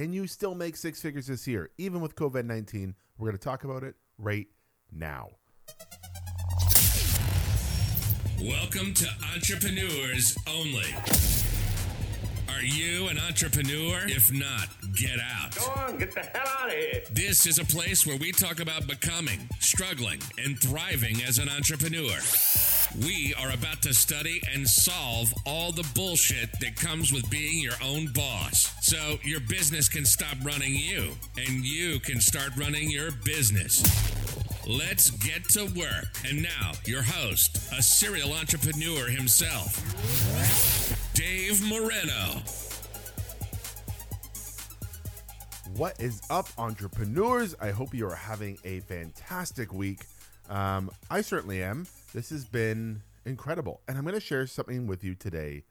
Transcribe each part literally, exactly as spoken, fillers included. Can you still make six figures this year, even with COVID nineteen? We're going to talk about it right now. Welcome to Entrepreneurs Only. Are you an entrepreneur? If not, get out. Go on, get the hell out of here. This is a place where we talk about becoming, struggling, and thriving as an entrepreneur. We are about to study and solve all the bullshit that comes with being your own boss, so your business can stop running you, and you can start running your business. Let's get to work. And now, your host, a serial entrepreneur himself, Dave Morano. What is up, entrepreneurs? I hope you are having a fantastic week. Um, I certainly am. This has been incredible, and I'm going to share something with you today.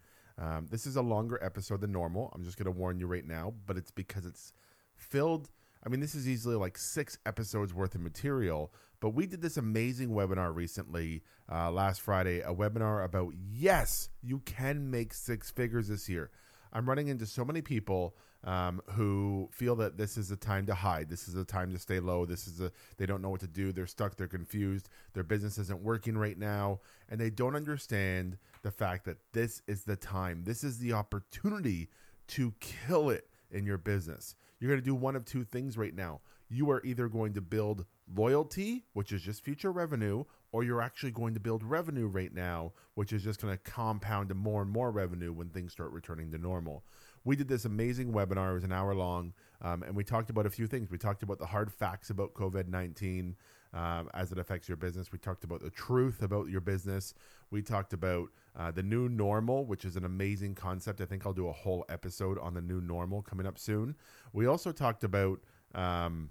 Um, this is a longer episode than normal. I'm just going to warn you right now, but it's because it's filled. I mean, this is easily like six episodes worth of material, but we did this amazing webinar recently, uh, last Friday, a webinar about, yes, you can make six figures this year. I'm running into so many people um, who feel that this is a time to hide. This is a time to stay low. This is a, they don't know what to do. They're stuck. They're confused. Their business isn't working right now. And they don't understand the fact that this is the time. This is the opportunity to kill it in your business. You're going to do one of two things right now. You are either going to build loyalty, which is just future revenue, or you're actually going to build revenue right now, which is just going to compound to more and more revenue when things start returning to normal. We did this amazing webinar. It was an hour long, um, and we talked about a few things. We talked about the hard facts about COVID nineteen um, as it affects your business. We talked about the truth about your business. We talked about uh, the new normal, which is an amazing concept. I think I'll do a whole episode on the new normal coming up soon. We also talked about um,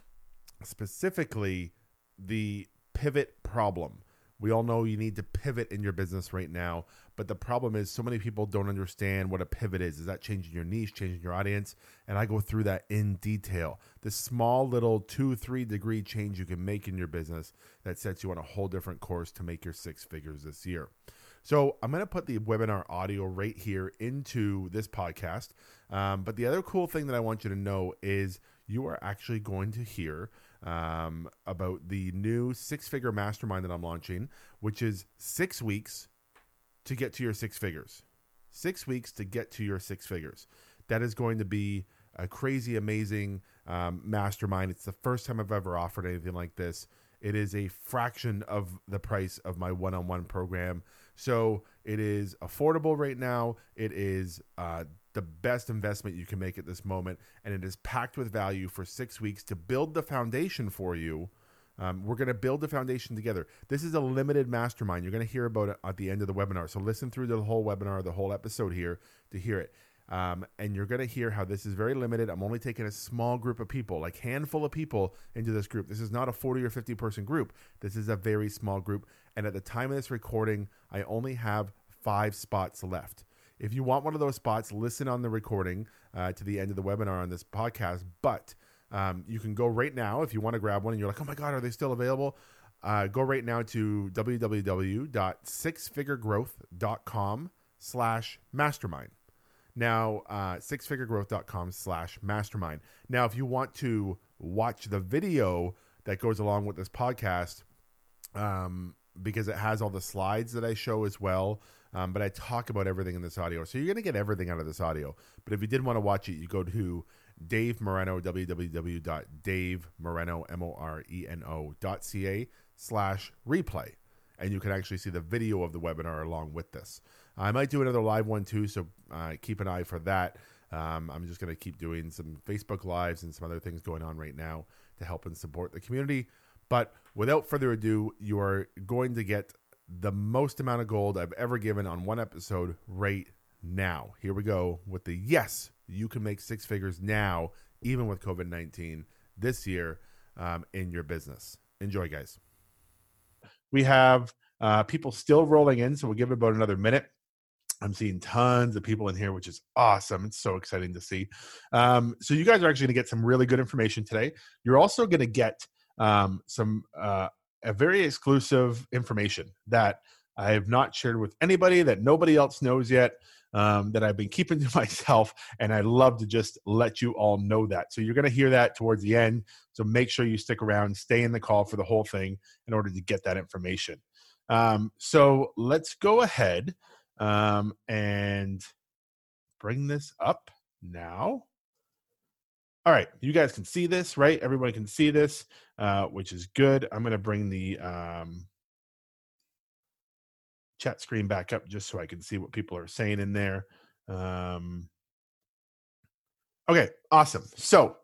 specifically the pivot problem. We all know you need to pivot in your business right now, but the problem is so many people don't understand what a pivot is. Is that changing your niche, changing your audience? And I go through that in detail. The small little two, three degree change you can make in your business that sets you on a whole different course to make your six figures this year. So I'm going to put the webinar audio right here into this podcast. Um, but the other cool thing that I want you to know is you are actually going to hear um, about the new six-figure mastermind that I'm launching, which is six weeks to get to your six figures. Six weeks to get to your six figures. That is going to be a crazy, amazing um, mastermind. It's the first time I've ever offered anything like this. It is a fraction of the price of my one-on-one program. So it is affordable right now. It is uh, the best investment you can make at this moment. And it is packed with value for six weeks to build the foundation for you. Um, we're going to build the foundation together. This is a limited mastermind. You're going to hear about it at the end of the webinar. So listen through the whole webinar, the whole episode here to hear it. Um, and you're going to hear how this is very limited. I'm only taking a small group of people, like handful of people into this group. This is not a forty or fifty person group. This is a very small group. And at the time of this recording, I only have five spots left. If you want one of those spots, listen on the recording uh, to the end of the webinar on this podcast. But um, you can go right now if you want to grab one and you're like, oh my God, are they still available? Uh, go right now to www.sixfiguregrowth.com slash mastermind. Now, uh, sixfiguregrowth.com slash mastermind. Now, if you want to watch the video that goes along with this podcast, um, because it has all the slides that I show as well, um, but I talk about everything in this audio. So you're going to get everything out of this audio. But if you did want to watch it, you go to Dave Morano, www.davemoreno.ca slash replay. And you can actually see the video of the webinar along with this. I might do another live one too, so uh, keep an eye for that. Um, I'm just going to keep doing some Facebook Lives and some other things going on right now to help and support the community. But without further ado, you are going to get the most amount of gold I've ever given on one episode right now. Here we go with the yes, you can make six figures now, even with COVID nineteen this year um, in your business. Enjoy, guys. We have uh, people still rolling in, so we'll give it about another minute. I'm seeing tons of people in here, which is awesome. It's so exciting to see. Um, so you guys are actually going to get some really good information today. You're also going to get um, some uh, a very exclusive information that I have not shared with anybody, that nobody else knows yet. um, that I've been keeping to myself, and I love to just let you all know that. So you're going to hear that towards the end. So make sure you stick around, stay in the call for the whole thing in order to get that information. Um, so let's go ahead um, and bring this up now. All right, you guys can see this, right? Everyone can see this, uh, which is good. I'm going to bring the um, chat screen back up just so I can see what people are saying in there. Um, okay, awesome. So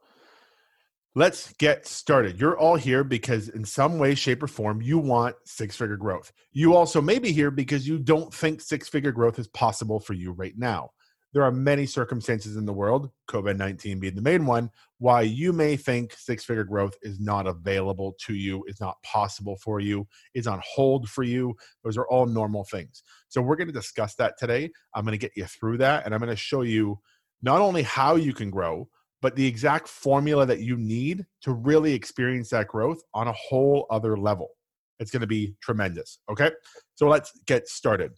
let's get started. You're all here because in some way, shape, or form, you want six-figure growth. You also may be here because you don't think six-figure growth is possible for you right now. There are many circumstances in the world, COVID nineteen being the main one, why you may think six-figure growth is not available to you, is not possible for you, is on hold for you. Those are all normal things. So we're going to discuss that today. I'm going to get you through that, and I'm going to show you not only how you can grow, but the exact formula that you need to really experience that growth on a whole other level. It's going to be tremendous, okay? So let's get started.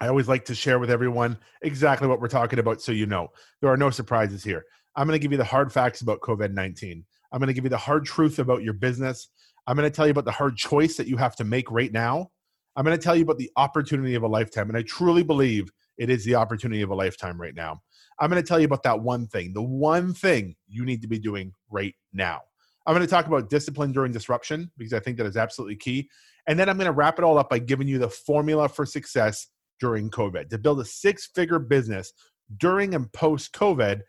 I always like to share with everyone exactly what we're talking about so you know. There are no surprises here. I'm going to give you the hard facts about COVID nineteen. I'm going to give you the hard truth about your business. I'm going to tell you about the hard choice that you have to make right now. I'm going to tell you about the opportunity of a lifetime, and I truly believe it is the opportunity of a lifetime right now. I'm going to tell you about that one thing, the one thing you need to be doing right now. I'm going to talk about discipline during disruption because I think that is absolutely key. And then I'm going to wrap it all up by giving you the formula for success during COVID. To build a six-figure business during and post-COVID,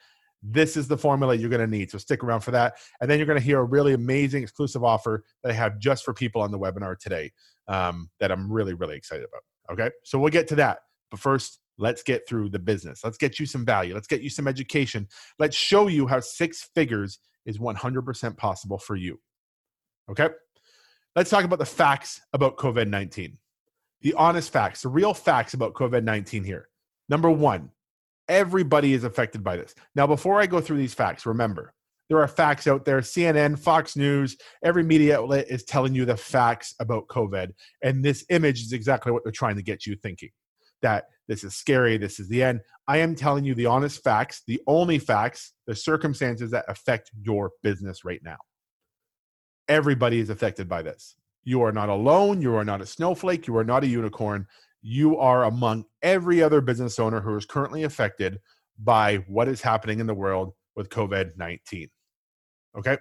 this is the formula you're going to need. So stick around for that. And then you're going to hear a really amazing exclusive offer that I have just for people on the webinar today um, that I'm really, really excited about. Okay? So we'll get to that. But first, let's get through the business. Let's get you some value. Let's get you some education. Let's show you how six figures is one hundred percent possible for you. Okay? Let's talk about the facts about COVID nineteen. The honest facts, the real facts about COVID nineteen here. Number one, everybody is affected by this. Now, before I go through these facts, remember, there are facts out there. C N N, Fox News, every media outlet is telling you the facts about COVID. And this image is exactly what they're trying to get you thinking, that this is scary, this is the end. I am telling you the honest facts, the only facts, the circumstances that affect your business right now. Everybody is affected by this. You are not alone. You are not a snowflake. You are not a unicorn. You are among every other business owner who is currently affected by what is happening in the world with COVID nineteen. Okay.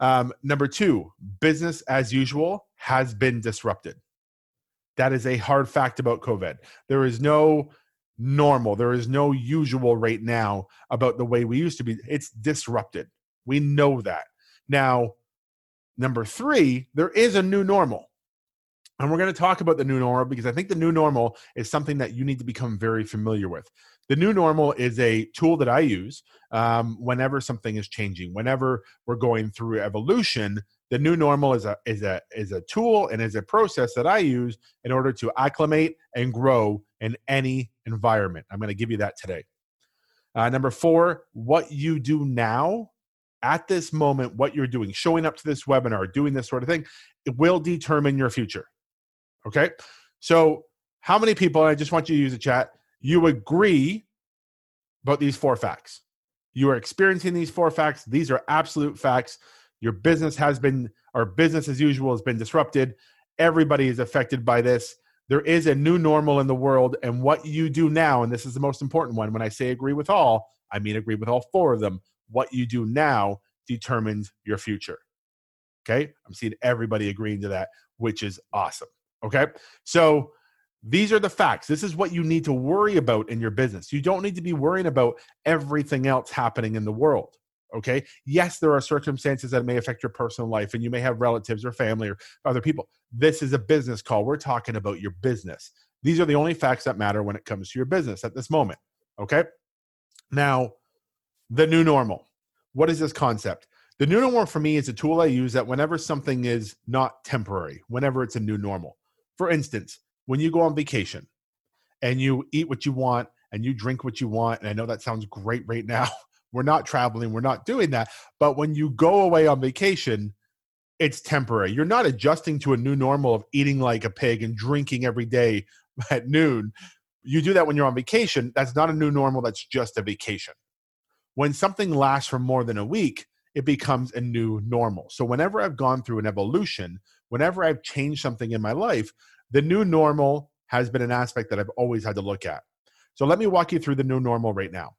Um, number two, business as usual has been disrupted. That is a hard fact about COVID. There is no normal. There is no usual right now about the way we used to be. It's disrupted. We know that. Now, number three, there is a new normal. And we're going to talk about the new normal because I think the new normal is something that you need to become very familiar with. The new normal is a tool that I use um, whenever something is changing. Whenever we're going through evolution, the new normal is a, is a, is a tool and is a process that I use in order to acclimate and grow in any environment. I'm going to give you that today. Uh, number four, what you do now at this moment, what you're doing, showing up to this webinar, doing this sort of thing, it will determine your future, okay? So how many people, and I just want you to use the chat, you agree about these four facts? You are experiencing these four facts. These are absolute facts. Your business has been, or business as usual has been disrupted. Everybody is affected by this. There is a new normal in the world, and what you do now, and this is the most important one, when I say agree with all, I mean agree with all four of them. What you do now determines your future, okay? I'm seeing everybody agreeing to that, which is awesome, okay? So these are the facts. This is what you need to worry about in your business. You don't need to be worrying about everything else happening in the world, okay? Yes, there are circumstances that may affect your personal life, and you may have relatives or family or other people. This is a business call. We're talking about your business. These are the only facts that matter when it comes to your business at this moment, okay? Now, the new normal. What is this concept? The new normal for me is a tool I use that whenever something is not temporary, whenever it's a new normal. For instance, when you go on vacation and you eat what you want and you drink what you want, and I know that sounds great right now. We're not traveling. We're not doing that. But when you go away on vacation, it's temporary. You're not adjusting to a new normal of eating like a pig and drinking every day at noon. You do that when you're on vacation. That's not a new normal. That's just a vacation. When something lasts for more than a week, it becomes a new normal. So whenever I've gone through an evolution, whenever I've changed something in my life, the new normal has been an aspect that I've always had to look at. So let me walk you through the new normal right now.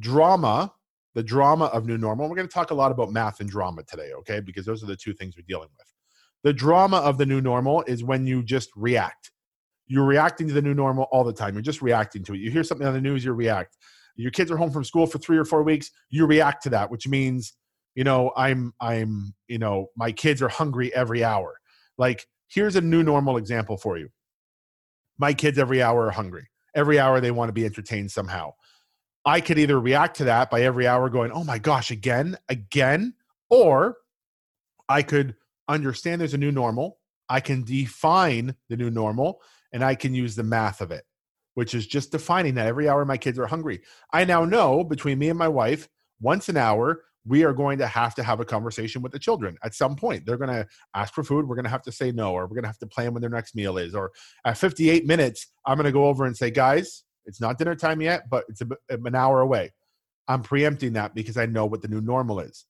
Drama, the drama of new normal. We're going to talk a lot about math and drama today, okay? Because those are the two things we're dealing with. The drama of the new normal is when you just react. You're reacting to the new normal all the time. You're just reacting to it. You hear something on the news, you react. Your kids are home from school for three or four weeks, you react to that, which means, you know, I'm, I'm, you know, my kids are hungry every hour. Like, here's a new normal example for you. My kids every hour are hungry. Every hour they want to be entertained somehow. I could either react to that by every hour going, oh my gosh, again, again, or I could understand there's a new normal. I can define the new normal and I can use the math of it, which is just defining that every hour my kids are hungry. I now know between me and my wife, once an hour, we are going to have to have a conversation with the children at some point. They're going to ask for food. We're going to have to say no, or we're going to have to plan when their next meal is. Or at fifty-eight minutes, I'm going to go over and say, guys, it's not dinner time yet, but it's a, an hour away. I'm preempting that because I know what the new normal is.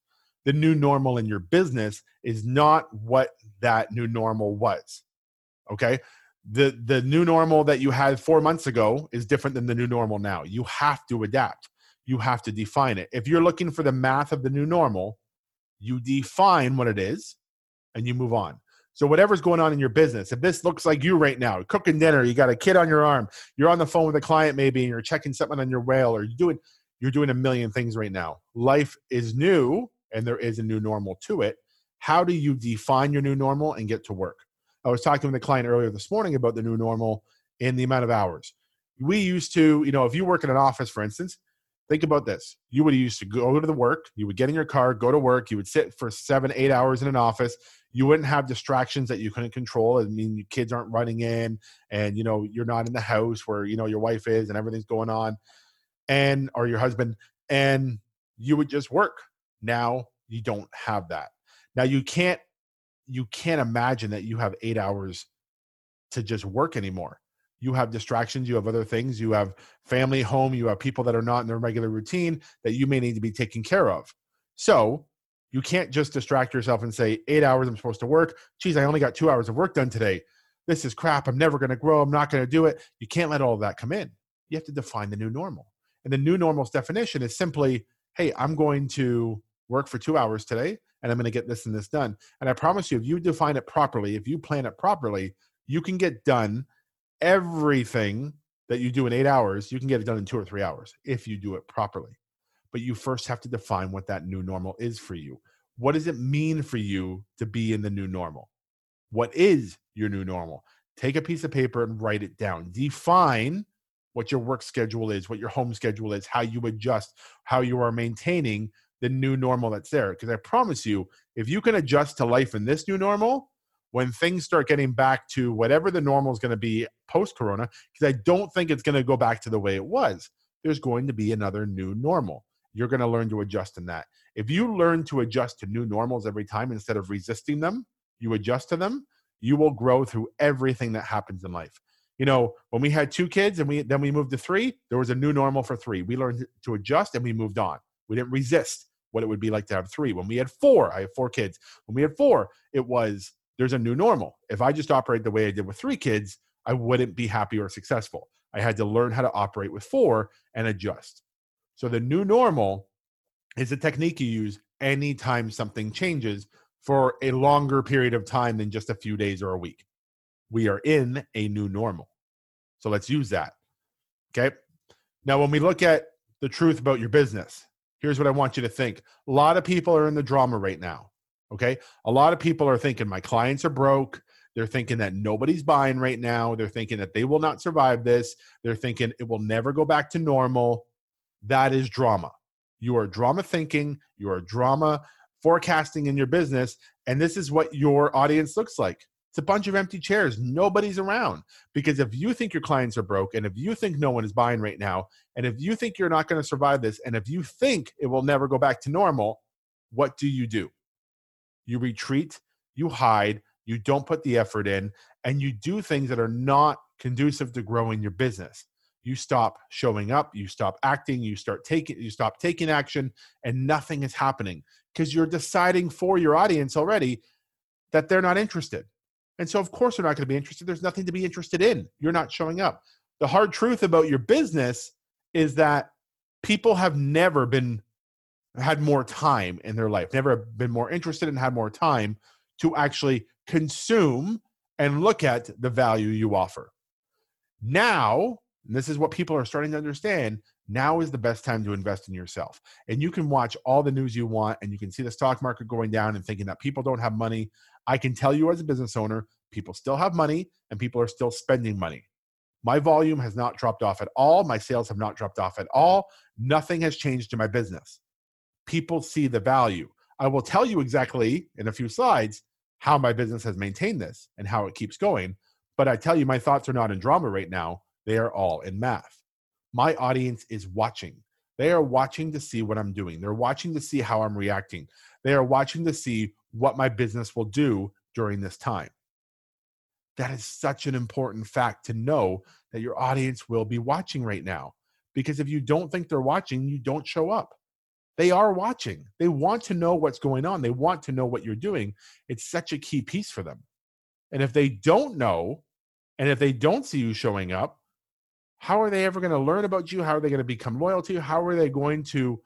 The new normal in your business is not what that new normal was, okay? The the new normal that you had four months ago is different than the new normal now. You have to adapt. You have to define it. If you're looking for the math of the new normal, you define what it is and you move on. So whatever's going on in your business, if this looks like you right now, cooking dinner, you got a kid on your arm, you're on the phone with a client maybe, and you're checking something on your whale, or you're doing, you're doing a million things right now. Life is new and there is a new normal to it. How do you define your new normal and get to work? I was talking with a client earlier this morning about the new normal and the amount of hours. We used to, you know, if you work in an office, for instance, think about this. You would used to go to the work, you would get in your car, go to work, you would sit for seven, eight hours in an office. You wouldn't have distractions that you couldn't control. I mean, your kids aren't running in and, you know, you're not in the house where, you know, your wife is and everything's going on, and, or your husband, and you would just work. Now you don't have that. Now you can't, you can't imagine that you have eight hours to just work anymore. You have distractions, you have other things, you have family, home, you have people that are not in their regular routine that you may need to be taken care of. So you can't just distract yourself and say, eight hours I'm supposed to work. Geez, I only got two hours of work done today. This is crap. I'm never going to grow. I'm not going to do it. You can't let all of that come in. You have to define the new normal. And the new normal's definition is simply, hey, I'm going to work for two hours today and I'm going to get this and this done. And I promise you, if you define it properly, if you plan it properly, you can get done everything that you do in eight hours, you can get it done in two or three hours if you do it properly. But you first have to define what that new normal is for you. What does it mean for you to be in the new normal? What is your new normal? Take a piece of paper and write it down. Define what your work schedule is, what your home schedule is, how you adjust, how you are maintaining the new normal that's there. Because I promise you, if you can adjust to life in this new normal, when things start getting back to whatever the normal is going to be post-corona, because I don't think it's going to go back to the way it was, there's going to be another new normal. You're going to learn to adjust in that. If you learn to adjust to new normals every time instead of resisting them, you adjust to them, you will grow through everything that happens in life. You know, when we had two kids and we then we moved to three, there was a new normal for three. We learned to adjust and we moved on. We didn't resist what it would be like to have three. When we had four, I have four kids. When we had four, it was... there's a new normal. If I just operate the way I did with three kids, I wouldn't be happy or successful. I had to learn how to operate with four and adjust. So the new normal is a technique you use anytime something changes for a longer period of time than just a few days or a week. We are in a new normal. So let's use that. Okay. Now, when we look at the truth about your business, here's what I want you to think. A lot of people are in the drama right now. Okay. A lot of people are thinking my clients are broke. They're thinking that nobody's buying right now. They're thinking that they will not survive this. They're thinking it will never go back to normal. That is drama. You are drama thinking. You are drama forecasting in your business. And this is what your audience looks like. It's a bunch of empty chairs. Nobody's around. Because if you think your clients are broke, and if you think no one is buying right now, and if you think you're not going to survive this, and if you think it will never go back to normal, what do you do? You retreat, you hide, you don't put the effort in, and you do things that are not conducive to growing your business. you stop showing up, you stop acting, you start taking, you stop taking action, and nothing is happening because you're deciding for your audience already that they're not interested. And so of course they're not going to be interested. There's nothing to be interested in. You're not showing up. The hard truth about your business is that people have never been, had more time in their life, never been more interested and had more time to actually consume and look at the value you offer. Now, and this is what people are starting to understand, now is the best time to invest in yourself. And you can watch all the news you want, and you can see the stock market going down and thinking that people don't have money. I can tell you as a business owner, people still have money and people are still spending money. My volume has not dropped off at all. My sales have not dropped off at all. Nothing has changed in my business. People see the value. I will tell you exactly in a few slides how my business has maintained this and how it keeps going. But I tell you, my thoughts are not in drama right now. They are all in math. My audience is watching. They are watching to see what I'm doing. They're watching to see how I'm reacting. They are watching to see what my business will do during this time. That is such an important fact to know, that your audience will be watching right now. Because if you don't think they're watching, you don't show up. They are watching. They want to know what's going on. They want to know what you're doing. It's such a key piece for them. And if they don't know, and if they don't see you showing up, how are they ever going to learn about you? How are they going to become loyal to you? How are they going to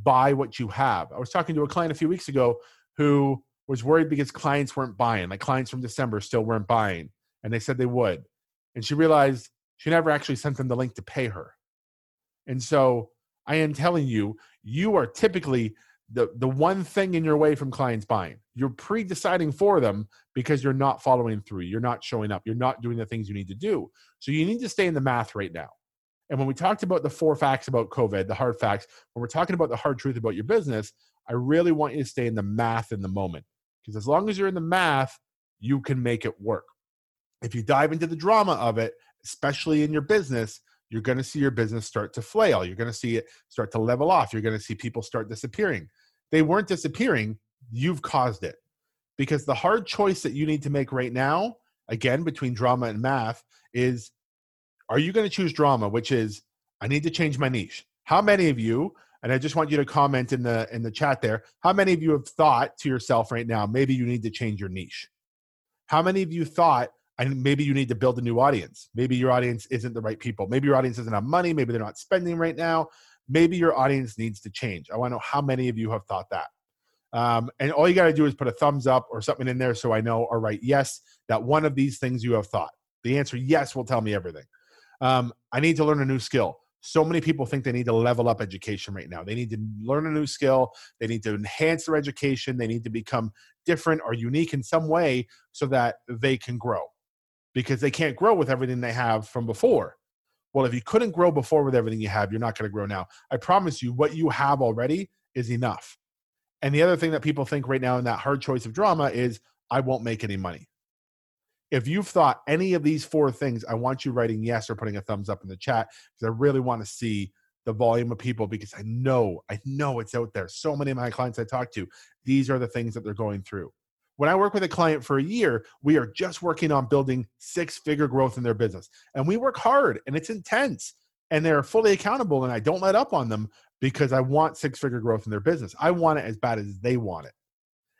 buy what you have? I was talking to a client a few weeks ago who was worried because clients weren't buying. Like clients from December still weren't buying. And they said they would. And she realized she never actually sent them the link to pay her. And so I am telling you, you are typically the, the one thing in your way from clients buying. You're pre-deciding for them because you're not following through. You're not showing up. You're not doing the things you need to do. So you need to stay in the math right now. And when we talked about the four facts about COVID, the hard facts, when we're talking about the hard truth about your business, I really want you to stay in the math in the moment. Because as long as you're in the math, you can make it work. If you dive into the drama of it, especially in your business, you're going to see your business start to flail. You're going to see it start to level off. You're going to see people start disappearing. They weren't disappearing. You've caused it. Because the hard choice that you need to make right now, again, between drama and math, is are you going to choose drama, which is I need to change my niche? How many of you, and I just want you to comment in the in the chat there, how many of you have thought to yourself right now, maybe you need to change your niche? How many of you thought, and maybe you need to build a new audience. Maybe your audience isn't the right people. Maybe your audience doesn't have money. Maybe they're not spending right now. Maybe your audience needs to change. I want to know how many of you have thought that. Um, and all you got to do is put a thumbs up or something in there so I know, all right, yes, that one of these things you have thought. The answer yes will tell me everything. Um, I need to learn a new skill. So many people think they need to level up education right now. They need to learn a new skill. They need to enhance their education. They need to become different or unique in some way so that they can grow. Because they can't grow with everything they have from before. Well, if you couldn't grow before with everything you have, you're not going to grow now. I promise you, what you have already is enough. And the other thing that people think right now in that hard choice of drama is, I won't make any money. If you've thought any of these four things, I want you writing yes or putting a thumbs up in the chat, because I really want to see the volume of people, because I know, I know it's out there. So many of my clients I talk to, these are the things that they're going through. When I work with a client for a year, we are just working on building six-figure growth in their business. And we work hard, and it's intense, and they're fully accountable, and I don't let up on them because I want six-figure growth in their business. I want it as bad as they want it.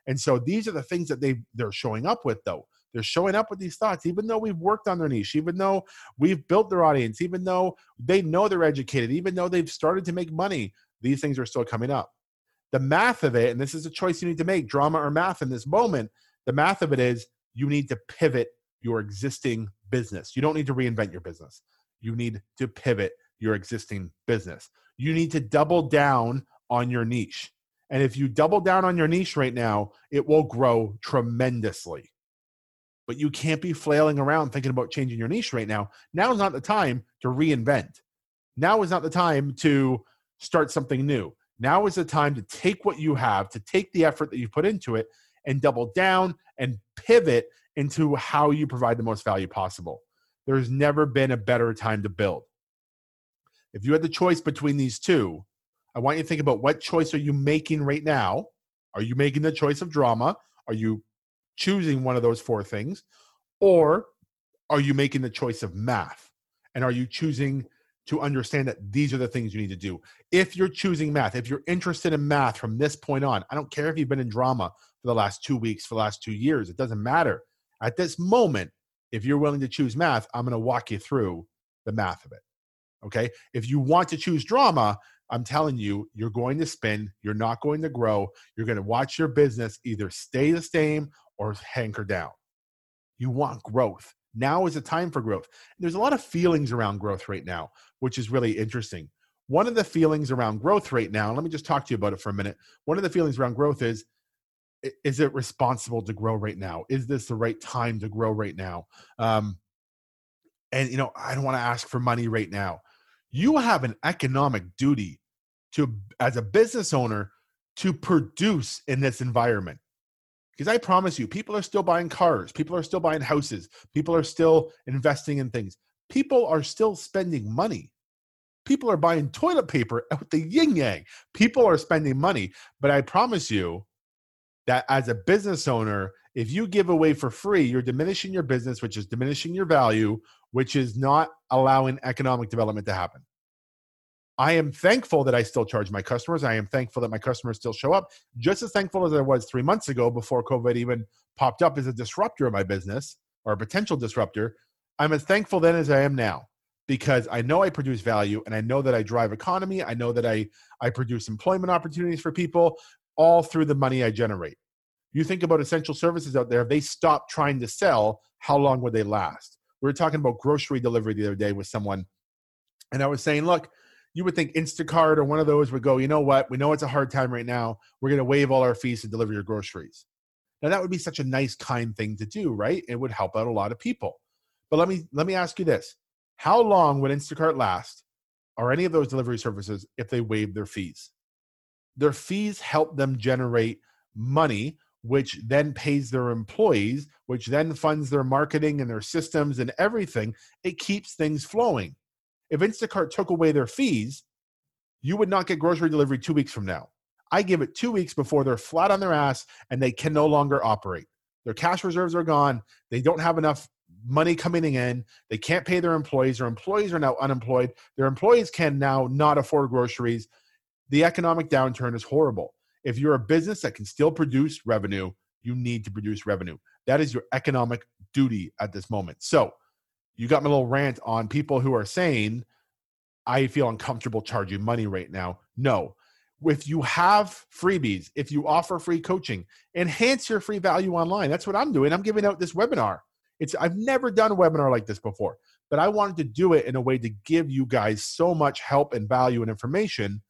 And so these are the things that they, they're showing up with, though. They're showing up with these thoughts, even though we've worked on their niche, even though we've built their audience, even though they know they're educated, even though they've started to make money, these things are still coming up. The math of it, and this is a choice you need to make, drama or math in this moment, the math of it is you need to pivot your existing business. You don't need to reinvent your business. You need to pivot your existing business. You need to double down on your niche. And if you double down on your niche right now, it will grow tremendously. But you can't be flailing around thinking about changing your niche right now. Now is not the time to reinvent. Now is not the time to start something new. Now is the time to take what you have, to take the effort that you put into it and double down and pivot into how you provide the most value possible. There's never been a better time to build. If you had the choice between these two, I want you to think about what choice are you making right now? Are you making the choice of drama? Are you choosing one of those four things? Or are you making the choice of math? And are you choosing to understand that these are the things you need to do. If you're choosing math, if you're interested in math from this point on, I don't care if you've been in drama for the last two weeks, for the last two years, it doesn't matter. At this moment, if you're willing to choose math, I'm going to walk you through the math of it. Okay. If you want to choose drama, I'm telling you, you're going to spin. You're not going to grow. You're going to watch your business either stay the same or hanker down. You want growth. Now is the time for growth. And there's a lot of feelings around growth right now, which is really interesting. One of the feelings around growth right now, let me just talk to you about it for a minute. One of the feelings around growth is, is it responsible to grow right now? Is this the right time to grow right now? Um, and, you know, I don't want to ask for money right now. You have an economic duty to, as a business owner, to produce in this environment. Because I promise you, people are still buying cars. People are still buying houses. People are still investing in things. People are still spending money. People are buying toilet paper out the yin-yang. People are spending money. But I promise you that as a business owner, if you give away for free, you're diminishing your business, which is diminishing your value, which is not allowing economic development to happen. I am thankful that I still charge my customers. I am thankful that my customers still show up. Just as thankful as I was three months ago before COVID even popped up as a disruptor of my business or a potential disruptor. I'm as thankful then as I am now because I know I produce value and I know that I drive economy. I know that I, I produce employment opportunities for people all through the money I generate. You think about essential services out there. If they stop trying to sell, how long would they last? We were talking about grocery delivery the other day with someone and I was saying, look, you would think Instacart or one of those would go, you know what? We know it's a hard time right now. We're going to waive all our fees to deliver your groceries. Now that would be such a nice, kind thing to do, right? It would help out a lot of people. But let me let me ask you this. How long would Instacart last or any of those delivery services if they waived their fees? Their fees help them generate money, which then pays their employees, which then funds their marketing and their systems and everything. It keeps things flowing. If Instacart took away their fees, you would not get grocery delivery two weeks from now. I give it two weeks before they're flat on their ass and they can no longer operate. Their cash reserves are gone. They don't have enough money coming in. They can't pay their employees. Their employees are now unemployed. Their employees can now not afford groceries. The economic downturn is horrible. If you're a business that can still produce revenue, you need to produce revenue. That is your economic duty at this moment. So, you got my little rant on people who are saying, I feel uncomfortable charging money right now. No. If you have freebies, if you offer free coaching, enhance your free value online. That's what I'm doing. I'm giving out this webinar. It's I've never done a webinar like this before, but I wanted to do it in a way to give you guys so much help and value and information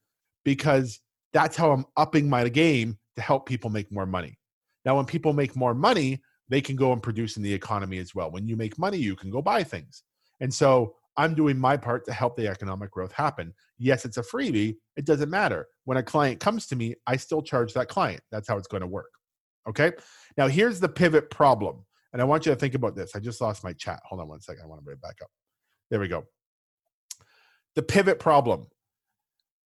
because that's how I'm upping my game to help people make more money. Now, when people make more money, they can go and produce in the economy as well. When you make money, you can go buy things. And so I'm doing my part to help the economic growth happen. Yes, it's a freebie. It doesn't matter. When a client comes to me, I still charge that client. That's how it's going to work. Okay. Now here's the pivot problem. And I want you to think about this. I just lost my chat. Hold on one second. I want to bring it back up. There we go. The pivot problem.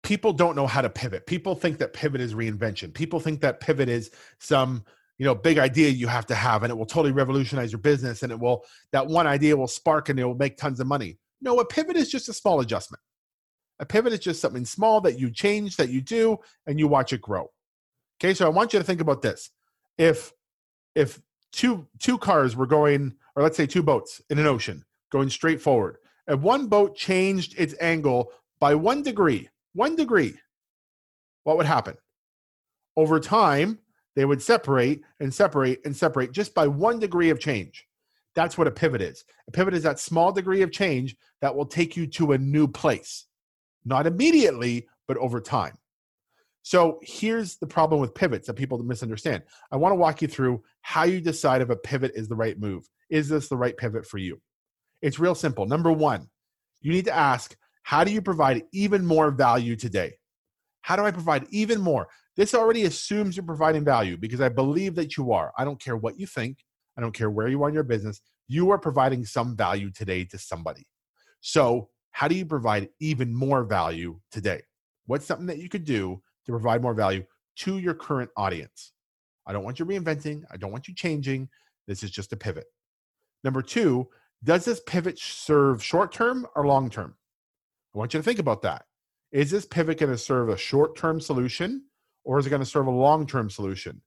People don't know how to pivot. People think that pivot is reinvention. People think that pivot is some you know, big idea you have to have, and it will totally revolutionize your business. And it will, that one idea will spark and it will make tons of money. No, a pivot is just a small adjustment. A pivot is just something small that you change, that you do, and you watch it grow. Okay. So I want you to think about this. If, if two, two cars were going, or let's say two boats in an ocean going straight forward, and one boat changed its angle by one degree, one degree, what would happen? Over time, they would separate and separate and separate just by one degree of change. That's what a pivot is. A pivot is that small degree of change that will take you to a new place. Not immediately, but over time. So here's the problem with pivots that people misunderstand. I want to walk you through how you decide if a pivot is the right move. Is this the right pivot for you? It's real simple. Number one, you need to ask, how do you provide even more value today? How do I provide even more? This already assumes you're providing value because I believe that you are. I don't care what you think. I don't care where you are in your business. You are providing some value today to somebody. So how do you provide even more value today? What's something that you could do to provide more value to your current audience? I don't want you reinventing. I don't want you changing. This is just a pivot. Number two, does this pivot serve short-term or long-term? I I want you to think about that. Is this pivot going to serve a short-term solution, or is it going to serve a long-term solution?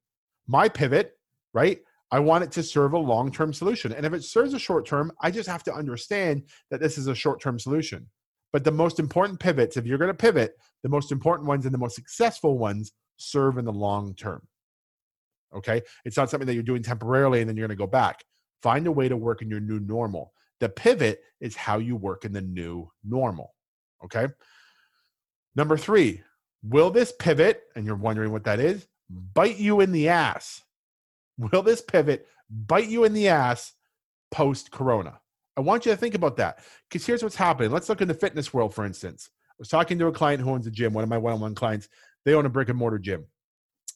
My pivot, right? I want it to serve a long-term solution. And if it serves a short-term, I just have to understand that this is a short-term solution. But the most important pivots, if you're going to pivot, the most important ones and the most successful ones serve in the long term. Okay? It's not something that you're doing temporarily and then you're going to go back. Find a way to work in your new normal. The pivot is how you work in the new normal. Okay? Number three, will this pivot, and you're wondering what that is, bite you in the ass? Will this pivot bite you in the ass post-corona? I want you to think about that, because here's what's happening. Let's look in the fitness world, for instance. I was talking to a client who owns a gym, one of my one-on-one clients. They own a brick and mortar gym.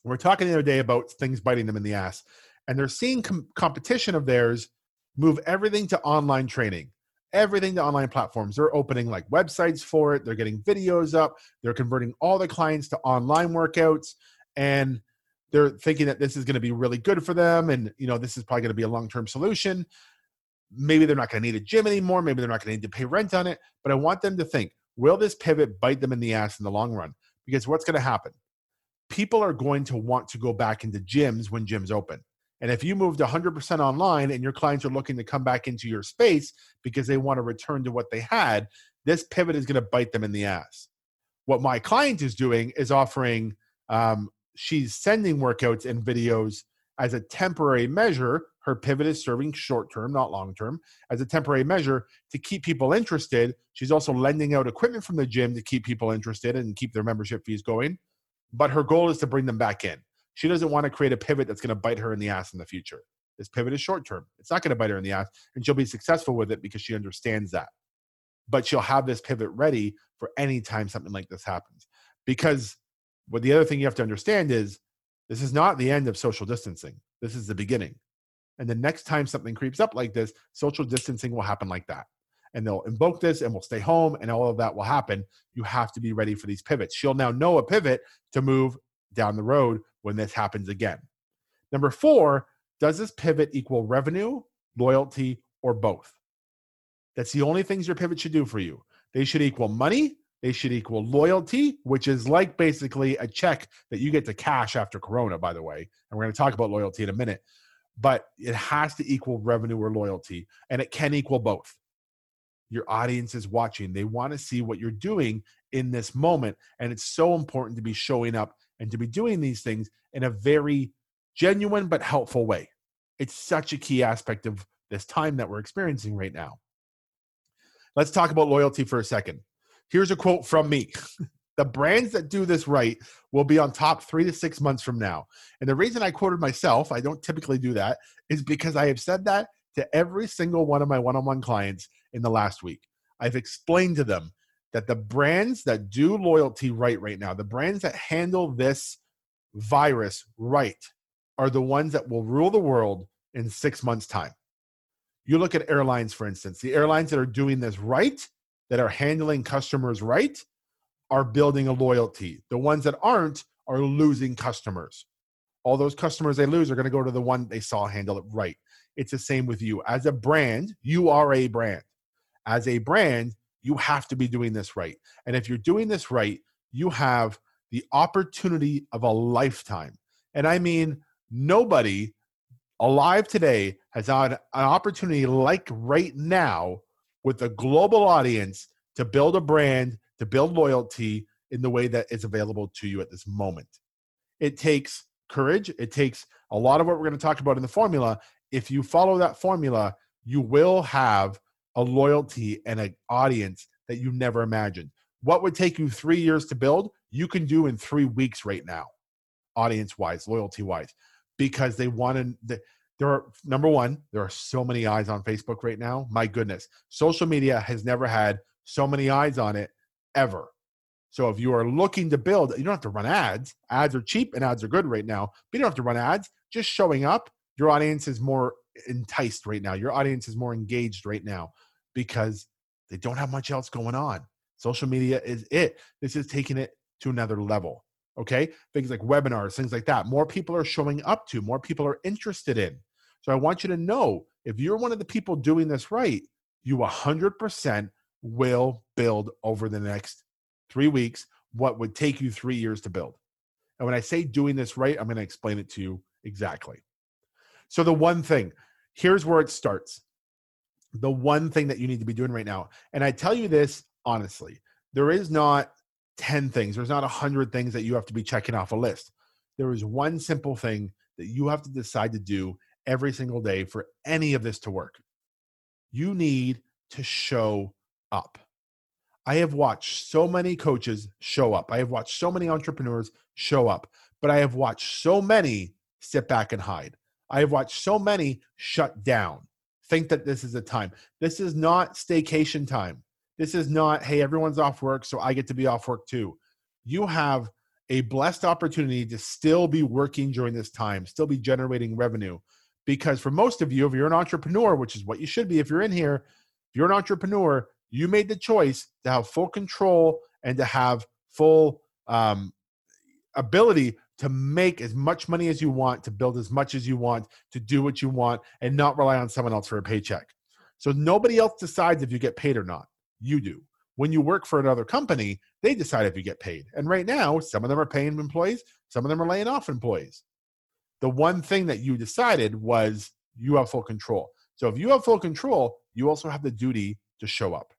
We were talking the other day about things biting them in the ass, and they're seeing com- competition of theirs move everything to online training, everything to online platforms. They're opening like websites for it. They're getting videos up. They're converting all the clients to online workouts, and they're thinking that this is going to be really good for them, and you know this is probably going to be a long-term solution. Maybe they're not going to need a gym anymore. Maybe they're not going to need to pay rent on it. But I want them to think, will this pivot bite them in the ass in the long run? Because what's going to happen? People are going to want to go back into gyms when gyms open. And if you moved one hundred percent online and your clients are looking to come back into your space because they want to return to what they had, this pivot is going to bite them in the ass. What my client is doing is offering, um, she's sending workouts and videos as a temporary measure. Her pivot is serving short-term, not long-term, as a temporary measure to keep people interested. She's also lending out equipment from the gym to keep people interested and keep their membership fees going. But her goal is to bring them back in. She doesn't want to create a pivot that's going to bite her in the ass in the future. This pivot is short-term. It's not going to bite her in the ass, and she'll be successful with it because she understands that. But she'll have this pivot ready for any time something like this happens. Because what the other thing you have to understand is this is not the end of social distancing. This is the beginning. And the next time something creeps up like this, social distancing will happen like that. And they'll invoke this and we'll stay home and all of that will happen. You have to be ready for these pivots. She'll now know a pivot to move down the road when this happens again. Number four, does this pivot equal revenue, loyalty, or both? That's the only things your pivot should do for you. They should equal money. They should equal loyalty, which is like basically a check that you get to cash after Corona, by the way. And we're going to talk about loyalty in a minute. But it has to equal revenue or loyalty, and it can equal both. Your audience is watching. They want to see what you're doing in this moment, and it's so important to be showing up and to be doing these things in a very genuine but helpful way. It's such a key aspect of this time that we're experiencing right now. Let's talk about loyalty for a second. Here's a quote from me. The brands that do this right will be on top three to six months from now. And the reason I quoted myself, I don't typically do that, is because I have said that to every single one of my one-on-one clients in the last week. I've explained to them that the brands that do loyalty right right now, the brands that handle this virus right, are the ones that will rule the world in six months' time. You look at airlines, for instance. The airlines that are doing this right, that are handling customers right, are building a loyalty. The ones that aren't are losing customers. All those customers they lose are going to go to the one they saw handle it right. It's the same with you. As a brand, you are a brand. As a brand, you have to be doing this right. And if you're doing this right, you have the opportunity of a lifetime. And I mean, nobody alive today has had an opportunity like right now with a global audience to build a brand, to build loyalty in the way that is available to you at this moment. It takes courage. It takes a lot of what we're going to talk about in the formula. If you follow that formula, you will have a loyalty and an audience that you never imagined. What would take you three years to build, you can do in three weeks right now, audience-wise, loyalty-wise, because they want to... There are, number one, there are so many eyes on Facebook right now. My goodness. Social media has never had so many eyes on it ever. So if you are looking to build, you don't have to run ads. Ads are cheap and ads are good right now, but you don't have to run ads. Just showing up, your audience is more enticed right now. Your audience is more engaged right now because they don't have much else going on. Social media is it. This is taking it to another level, okay? Things like webinars, things like that. More people are showing up to, more people are interested in. So I want you to know, if you're one of the people doing this right, you one hundred percent will build over the next three weeks what would take you three years to build. And when I say doing this right, I'm going to explain it to you exactly. So the one thing, here's where it starts. The one thing that you need to be doing right now. And I tell you this, honestly, there is not ten things. There's not one hundred things that you have to be checking off a list. There is one simple thing that you have to decide to do every single day for any of this to work. You need to show up. I have watched so many coaches show up. I have watched so many entrepreneurs show up, but I have watched so many sit back and hide. I have watched so many shut down, think that this is the time. This is not staycation time. This is not, hey, everyone's off work, so I get to be off work too. You have a blessed opportunity to still be working during this time, still be generating revenue. Because for most of you, if you're an entrepreneur, which is what you should be if you're in here, if you're an entrepreneur, you made the choice to have full control and to have full um, ability to make as much money as you want, to build as much as you want, to do what you want, and not rely on someone else for a paycheck. So nobody else decides if you get paid or not. You do. When you work for another company, they decide if you get paid. And right now, some of them are paying employees, some of them are laying off employees. The one thing that you decided was you have full control. So if you have full control, you also have the duty to show up.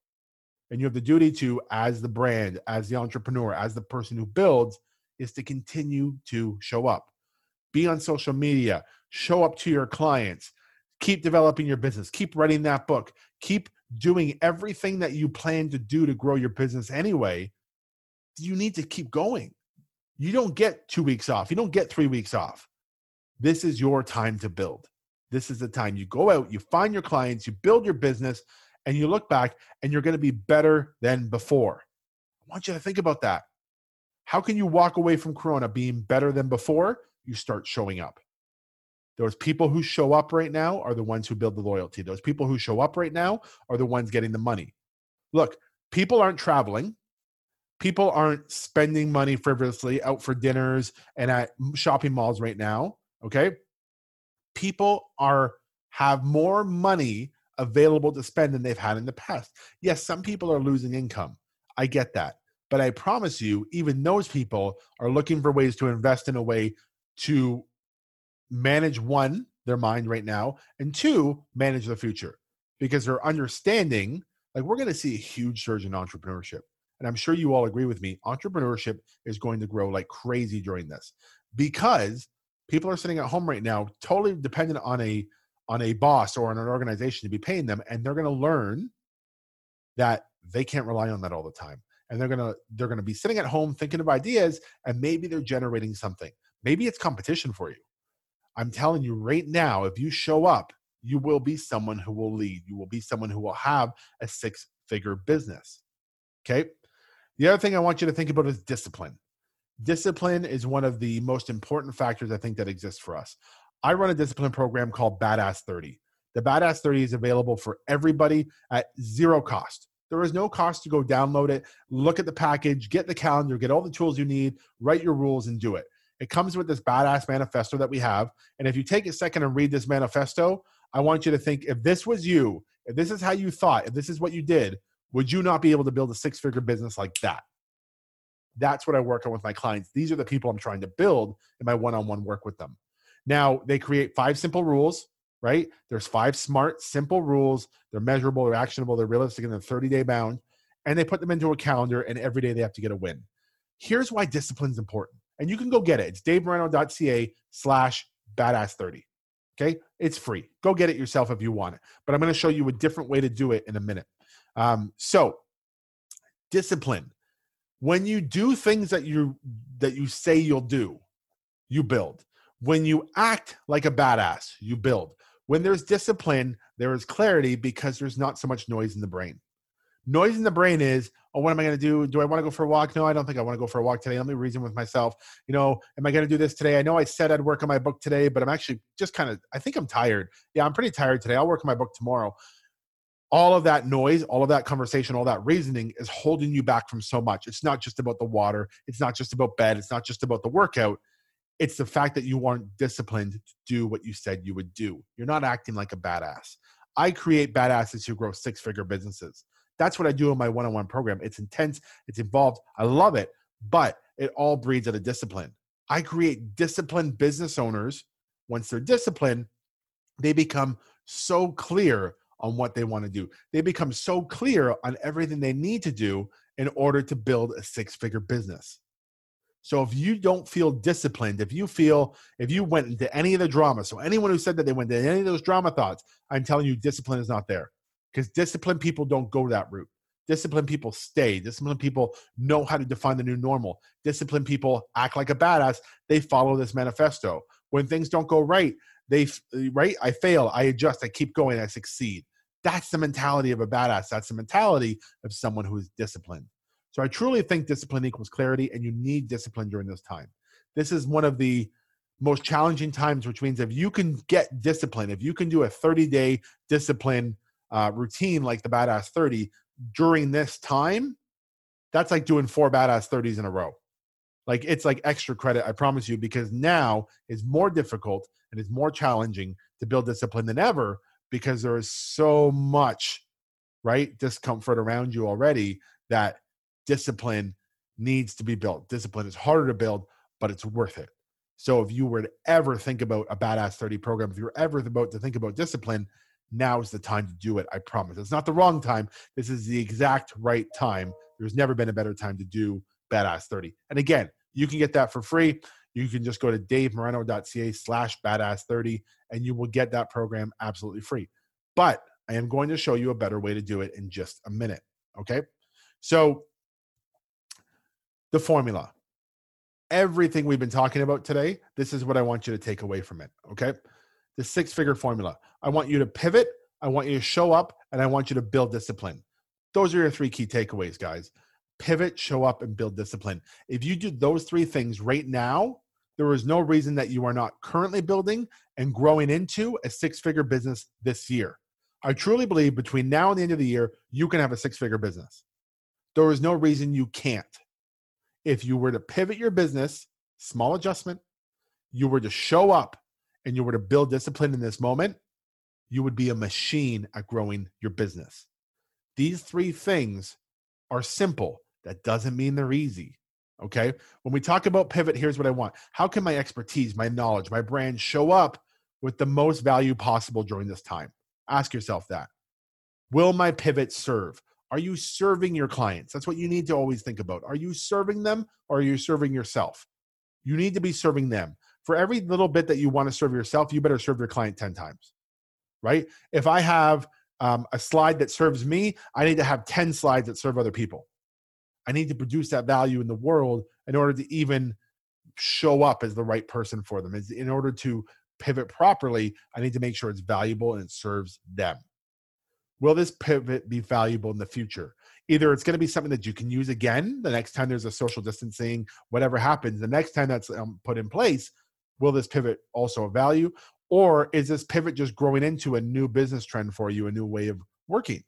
And you have the duty to, as the brand, as the entrepreneur, as the person who builds, is to continue to show up. Be on social media, show up to your clients, keep developing your business, keep writing that book, keep doing everything that you plan to do to grow your business anyway. You need to keep going. You don't get two weeks off. You don't get three weeks off. This is your time to build. This is the time you go out, you find your clients, you build your business, and you look back and you're going to be better than before. I want you to think about that. How can you walk away from Corona being better than before? You start showing up. Those people who show up right now are the ones who build the loyalty. Those people who show up right now are the ones getting the money. Look, people aren't traveling. People aren't spending money frivolously out for dinners and at shopping malls right now, okay? People are have more money available to spend than they've had in the past. Yes, some people are losing income. I get that. But I promise you, even those people are looking for ways to invest in a way to manage, one, their mind right now, and two, manage the future, because they're understanding, like, we're going to see a huge surge in entrepreneurship. And I'm sure you all agree with me, entrepreneurship is going to grow like crazy during this, because people are sitting at home right now, totally dependent on a, on a boss or on an organization to be paying them. And they're going to learn that they can't rely on that all the time. And they're going to, they're going to be sitting at home thinking of ideas, and maybe they're generating something. Maybe it's competition for you. I'm telling you right now, if you show up, you will be someone who will lead. You will be someone who will have a six-figure business, okay? The other thing I want you to think about is discipline. Discipline is one of the most important factors I think that exists for us. I run a discipline program called Badass thirty. The Badass thirty is available for everybody at zero cost. There is no cost to go download it, look at the package, get the calendar, get all the tools you need, write your rules, and do it. It comes with this badass manifesto that we have. And if you take a second and read this manifesto, I want you to think, if this was you, if this is how you thought, if this is what you did, would you not be able to build a six-figure business like that? That's what I work on with my clients. These are the people I'm trying to build in my one-on-one work with them. Now, they create five simple rules, right? There's five smart, simple rules. They're measurable, they're actionable, they're realistic, and they're thirty-day bound. And they put them into a calendar, and every day they have to get a win. Here's why discipline's important. And you can go get it. It's DaveMorano.ca slash Badass 30. Okay? It's free. Go get it yourself if you want it. But I'm going to show you a different way to do it in a minute. Um, so, discipline. When you do things that you that you say you'll do, you build. When you act like a badass, you build. When there's discipline, there is clarity, because there's not so much noise in the brain. Noise in the brain is, oh, what am I going to do? Do I want to go for a walk? No, I don't think I want to go for a walk today. Let me reason with myself. You know, am I going to do this today? I know I said I'd work on my book today, but I'm actually just kind of, I think I'm tired. Yeah, I'm pretty tired today. I'll work on my book tomorrow. All of that noise, all of that conversation, all that reasoning is holding you back from so much. It's not just about the water. It's not just about bed. It's not just about the workout. It's the fact that you aren't disciplined to do what you said you would do. You're not acting like a badass. I create badasses who grow six-figure businesses. That's what I do in my one-on-one program. It's intense. It's involved. I love it. But it all breeds out of discipline. I create disciplined business owners. Once they're disciplined, they become so clear on what they want to do. They become so clear on everything they need to do in order to build a six-figure business. So if you don't feel disciplined, if you feel, if you went into any of the drama, so anyone who said that they went into any of those drama thoughts, I'm telling you, discipline is not there. Because disciplined people don't go that route. Disciplined people stay. Disciplined people know how to define the new normal. Disciplined people act like a badass. They follow this manifesto. When things don't go right, they right, I fail, I adjust, I keep going, I succeed. That's the mentality of a badass. That's the mentality of someone who is disciplined. So I truly think discipline equals clarity, and you need discipline during this time. This is one of the most challenging times, which means if you can get discipline, if you can do a thirty-day discipline uh, routine like the Badass thirty during this time, that's like doing four Badass thirties in a row. Like it's like extra credit, I promise you, because now it's more difficult and it's more challenging to build discipline than ever because there is so much, right, discomfort around you already that discipline needs to be built. Discipline is harder to build, but it's worth it. So if you were to ever think about a Badass thirty program, if you're ever about to think about discipline, now is the time to do it, I promise. It's not the wrong time. This is the exact right time. There's never been a better time to do Badass thirty. And again, you can get that for free. You can just go to DaveMorano.ca slash Badass 30 and you will get that program absolutely free. But I am going to show you a better way to do it in just a minute, okay? So the formula. Everything we've been talking about today, this is what I want you to take away from it, okay? The six-figure formula. I want you to pivot, I want you to show up, and I want you to build discipline. Those are your three key takeaways, guys. Pivot, show up, and build discipline. If you do those three things right now, there is no reason that you are not currently building and growing into a six-figure business this year. I truly believe between now and the end of the year, you can have a six-figure business. There is no reason you can't. If you were to pivot your business, small adjustment, you were to show up and you were to build discipline in this moment, you would be a machine at growing your business. These three things are simple. That doesn't mean they're easy, okay? When we talk about pivot, here's what I want. How can my expertise, my knowledge, my brand show up with the most value possible during this time? Ask yourself that. Will my pivot serve? Are you serving your clients? That's what you need to always think about. Are you serving them or are you serving yourself? You need to be serving them. For every little bit that you want to serve yourself, you better serve your client ten times, right? If I have um, a slide that serves me, I need to have ten slides that serve other people. I need to produce that value in the world in order to even show up as the right person for them. In order to pivot properly, I need to make sure it's valuable and it serves them. Will this pivot be valuable in the future? Either it's going to be something that you can use again the next time there's a social distancing, whatever happens, the next time that's um, put in place, will this pivot also value? Or is this pivot just growing into a new business trend for you, a new way of working?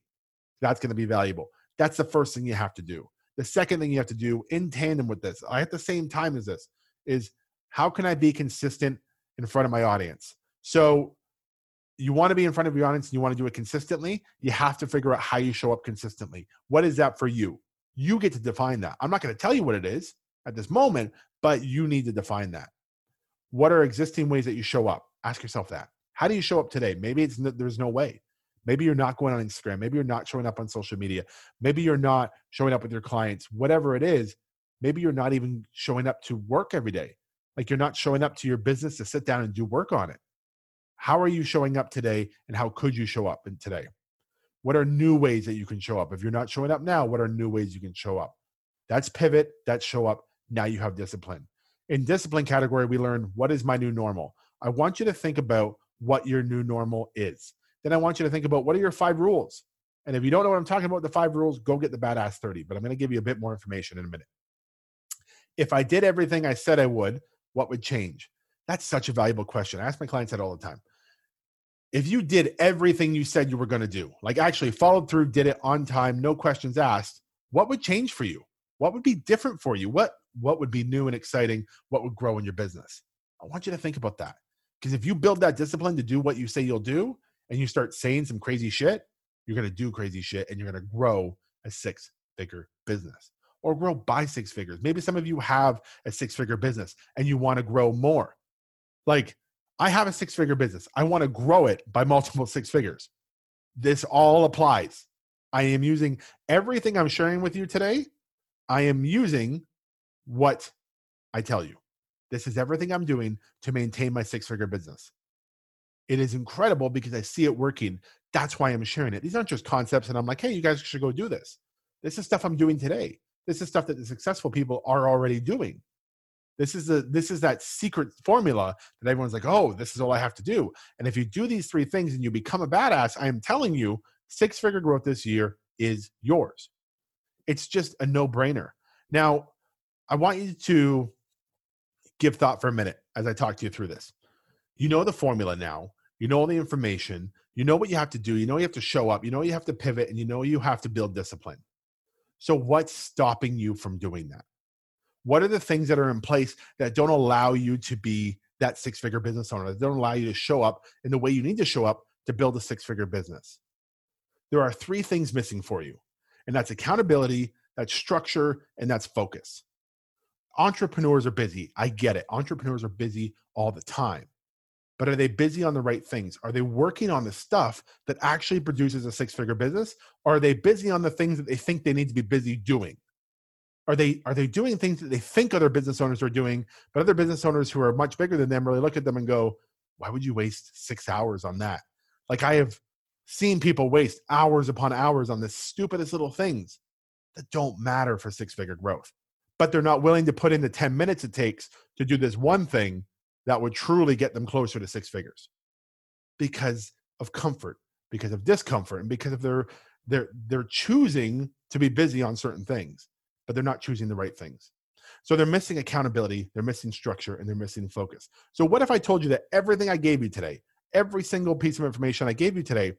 That's going to be valuable. That's the first thing you have to do. The second thing you have to do in tandem with this, at the same time as this, is how can I be consistent in front of my audience? So you want to be in front of your audience and you want to do it consistently, you have to figure out how you show up consistently. What is that for you? You get to define that. I'm not going to tell you what it is at this moment, but you need to define that. What are existing ways that you show up? Ask yourself that. How do you show up today? Maybe it's there's no way. Maybe you're not going on Instagram. Maybe you're not showing up on social media. Maybe you're not showing up with your clients. Whatever it is, maybe you're not even showing up to work every day. Like you're not showing up to your business to sit down and do work on it. How are you showing up today and how could you show up today? What are new ways that you can show up? If you're not showing up now, what are new ways you can show up? That's pivot, that's show up. Now you have discipline. In discipline category, we learned what is my new normal? I want you to think about what your new normal is. Then I want you to think about what are your five rules? And if you don't know what I'm talking about, the five rules, go get the Badass thirty, but I'm going to give you a bit more information in a minute. If I did everything I said I would, what would change? That's such a valuable question. I ask my clients that all the time. If you did everything you said you were going to do, like actually followed through, did it on time, no questions asked, what would change for you? What would be different for you? What, what would be new and exciting? What would grow in your business? I want you to think about that. Because if you build that discipline to do what you say you'll do, and you start saying some crazy shit, You're going to do crazy shit and you're going to grow a six-figure business or grow by six figures. Maybe some of you have a six-figure business and you want to grow more. Like, I have a six-figure business. I want to grow it by multiple six figures. This all applies. I am using everything I'm sharing with you today. I am using what I tell you. This is everything I'm doing to maintain my six-figure business. It is incredible because I see it working. That's why I'm sharing it. These aren't just concepts and I'm like, hey, you guys should go do this. This is stuff I'm doing today. This is stuff that the successful people are already doing. This is the this is that secret formula that everyone's like, oh, this is all I have to do. And if you do these three things and you become a badass, I am telling you, six-figure growth this year is yours. It's just a no-brainer. Now, I want you to give thought for a minute as I talk to you through this. You know the formula now. You know all the information. You know what you have to do. You know you have to show up. You know you have to pivot, and you know you have to build discipline. So what's stopping you from doing that? What are the things that are in place that don't allow you to be that six-figure business owner, that don't allow you to show up in the way you need to show up to build a six-figure business? There are three things missing for you, and that's accountability, that's structure, and that's focus. Entrepreneurs are busy. I get it. Entrepreneurs are busy all the time. But are they busy on the right things? Are they working on the stuff that actually produces a six-figure business? Or are they busy on the things that they think they need to be busy doing? Are they are they doing things that they think other business owners are doing, but other business owners who are much bigger than them really look at them and go, why would you waste six hours on that? Like, I have seen people waste hours upon hours on the stupidest little things that don't matter for six-figure growth, but they're not willing to put in the ten minutes it takes to do this one thing that would truly get them closer to six figures because of comfort, because of discomfort, and because of their, they're, they're choosing to be busy on certain things, but they're not choosing the right things. So they're missing accountability, they're missing structure, and they're missing focus. So what if I told you that everything I gave you today, every single piece of information I gave you today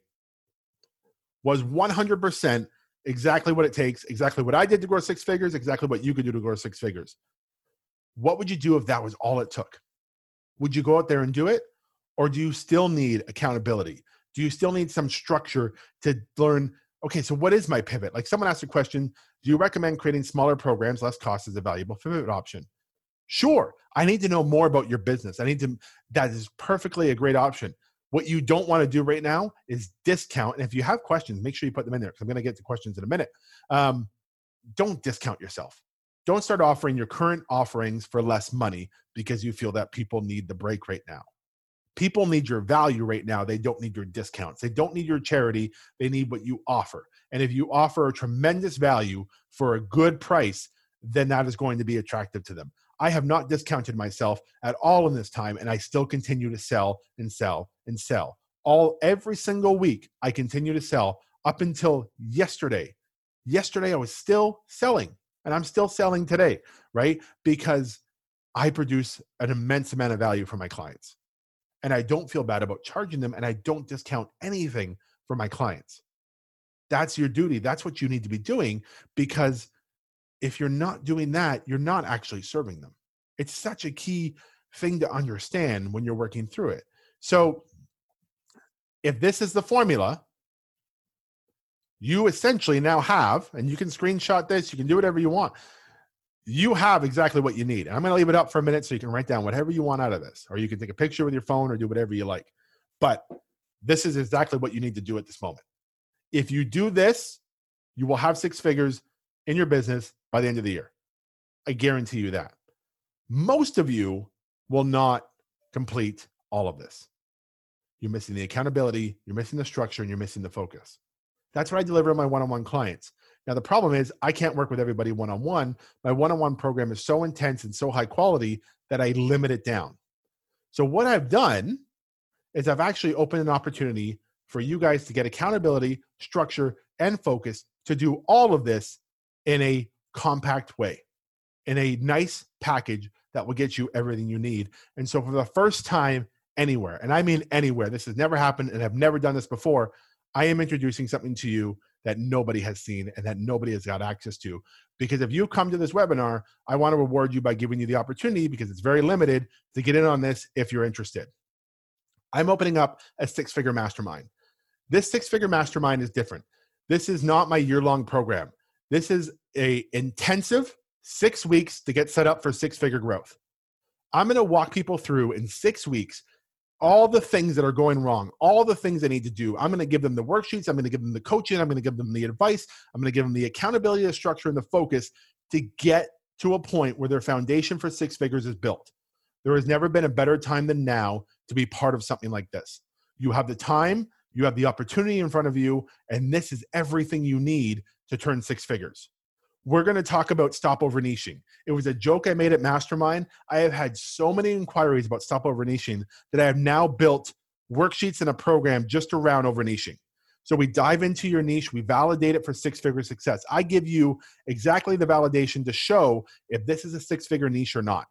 was one hundred percent exactly what it takes, exactly what I did to grow six figures, exactly what you could do to grow six figures. What would you do if that was all it took? Would you go out there and do it? Or do you still need accountability? Do you still need some structure to learn, okay, so what is my pivot? Like, someone asked a question, do you recommend creating smaller programs, less cost is a valuable pivot option? Sure, I need to know more about your business. I need to, that is perfectly a great option. What you don't want to do right now is discount. And if you have questions, make sure you put them in there because I'm going to get to questions in a minute. Um, don't discount yourself. Don't start offering your current offerings for less money because you feel that people need the break right now. People need your value right now. They don't need your discounts. They don't need your charity. They need what you offer. And if you offer a tremendous value for a good price, then that is going to be attractive to them. I have not discounted myself at all in this time, and I still continue to sell and sell and sell. All every single week, I continue to sell up until yesterday. Yesterday, I was still selling, and I'm still selling today, right? Because I produce an immense amount of value for my clients, and I don't feel bad about charging them, and I don't discount anything for my clients. That's your duty. That's what you need to be doing, because if you're not doing that, you're not actually serving them. It's such a key thing to understand when you're working through it. So if this is the formula, you essentially now have, and you can screenshot this, you can do whatever you want. You have exactly what you need. And I'm going to leave it up for a minute so you can write down whatever you want out of this, or you can take a picture with your phone or do whatever you like. But this is exactly what you need to do at this moment. If you do this, you will have six figures in your business by the end of the year. I guarantee you that. Most of you will not complete all of this. You're missing the accountability, you're missing the structure, and you're missing the focus. That's what I deliver to my one-on-one clients. Now, the problem is I can't work with everybody one-on-one. My one-on-one program is so intense and so high quality that I limit it down. So what I've done is I've actually opened an opportunity for you guys to get accountability, structure, and focus to do all of this in a compact way, in a nice package that will get you everything you need. And so for the first time anywhere, and I mean anywhere, this has never happened and I've never done this before, I am introducing something to you that nobody has seen and that nobody has got access to. Because if you come to this webinar, I want to reward you by giving you the opportunity, because it's very limited, to get in on this if you're interested. I'm opening up a six-figure mastermind. This six-figure mastermind is different. This is not my year-long program. This is an intensive six weeks to get set up for six-figure growth. I'm going to walk people through in six weeks all the things that are going wrong, all the things they need to do. I'm going to give them the worksheets. I'm going to give them the coaching. I'm going to give them the advice. I'm going to give them the accountability, the structure, and the focus to get to a point where their foundation for six figures is built. There has never been a better time than now to be part of something like this. You have the time, you have the opportunity in front of you, and this is everything you need to turn six figures. We're going to talk about stopover niching. It was a joke I made at Mastermind. I have had so many inquiries about stopover niching that I have now built worksheets and a program just around over niching. So we dive into your niche. We validate it for six-figure success. I give you exactly the validation to show if this is a six-figure niche or not.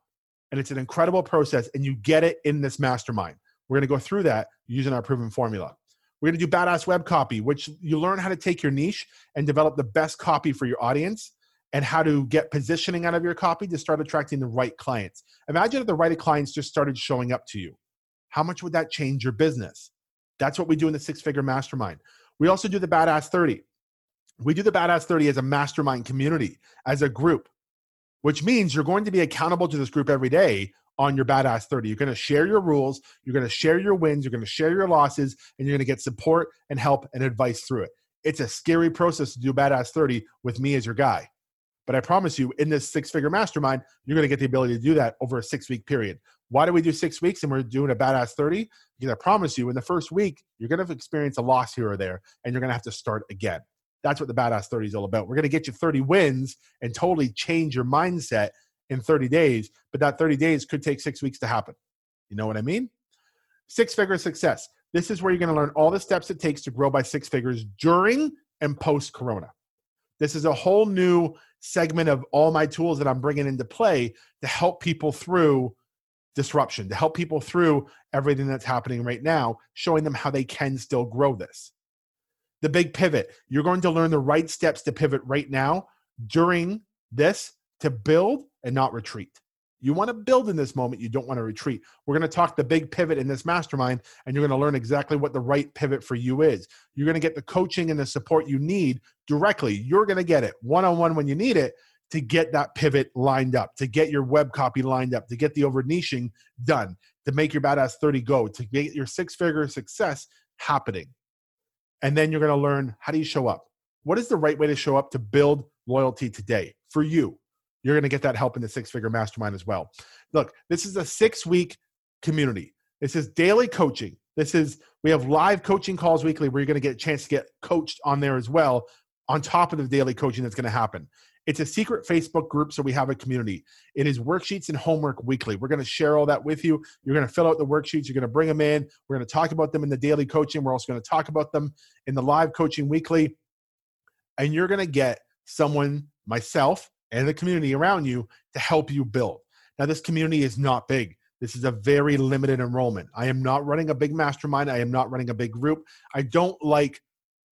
And it's an incredible process, and you get it in this mastermind. We're going to go through that using our proven formula. We're going to do badass web copy, which you learn how to take your niche and develop the best copy for your audience, and how to get positioning out of your copy to start attracting the right clients. Imagine if the right clients just started showing up to you. How much would that change your business? That's what we do in the six-figure mastermind. We also do the Badass thirty. We do the Badass thirty as a mastermind community, as a group, which means you're going to be accountable to this group every day on your Badass thirty. You're going to share your rules. You're going to share your wins. You're going to share your losses, and you're going to get support and help and advice through it. It's a scary process to do Badass thirty with me as your guy. But I promise you, in this six-figure mastermind, you're going to get the ability to do that over a six-week period. Why do we do six weeks and we're doing a Badass thirty? Because I promise you, in the first week, you're going to experience a loss here or there, and you're going to have to start again. That's what the Badass thirty is all about. We're going to get you thirty wins and totally change your mindset in thirty days, but that thirty days could take six weeks to happen. You know what I mean? Six-figure success. This is where you're going to learn all the steps it takes to grow by six figures during and post-corona. This is a whole new segment of all my tools that I'm bringing into play to help people through disruption, to help people through everything that's happening right now, showing them how they can still grow this. The big pivot. You're going to learn the right steps to pivot right now during this to build and not retreat. You want to build in this moment. You don't want to retreat. We're going to talk the big pivot in this mastermind, and you're going to learn exactly what the right pivot for you is. You're going to get the coaching and the support you need directly. You're going to get it one-on-one when you need it to get that pivot lined up, to get your web copy lined up, to get the over niching done, to make your Badass thirty go, to get your six-figure success happening. And then you're going to learn, how do you show up? What is the right way to show up to build loyalty today for you? You're going to get that help in the six-figure mastermind as well. Look, this is a six-week community. This is daily coaching. This is, we have live coaching calls weekly where you're going to get a chance to get coached on there as well, on top of the daily coaching that's going to happen. It's a secret Facebook group, so we have a community. It is worksheets and homework weekly. We're going to share all that with you. You're going to fill out the worksheets. You're going to bring them in. We're going to talk about them in the daily coaching. We're also going to talk about them in the live coaching weekly. And you're going to get someone, myself, and the community around you to help you build. Now, this community is not big. This is a very limited enrollment. I am not running a big mastermind. I am not running a big group. I don't like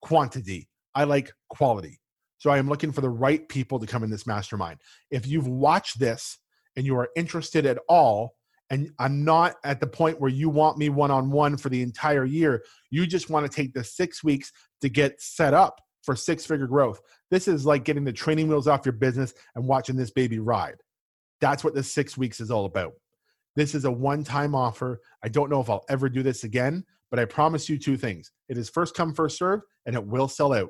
quantity. I like quality. So I am looking for the right people to come in this mastermind. If you've watched this and you are interested at all, and I'm not at the point where you want me one-on-one for the entire year, you just want to take the six weeks to get set up for six-figure growth. This is like getting the training wheels off your business and watching this baby ride. That's what the six weeks is all about. This is a one-time offer. I don't know if I'll ever do this again, but I promise you two things. It is first come, first serve, and it will sell out,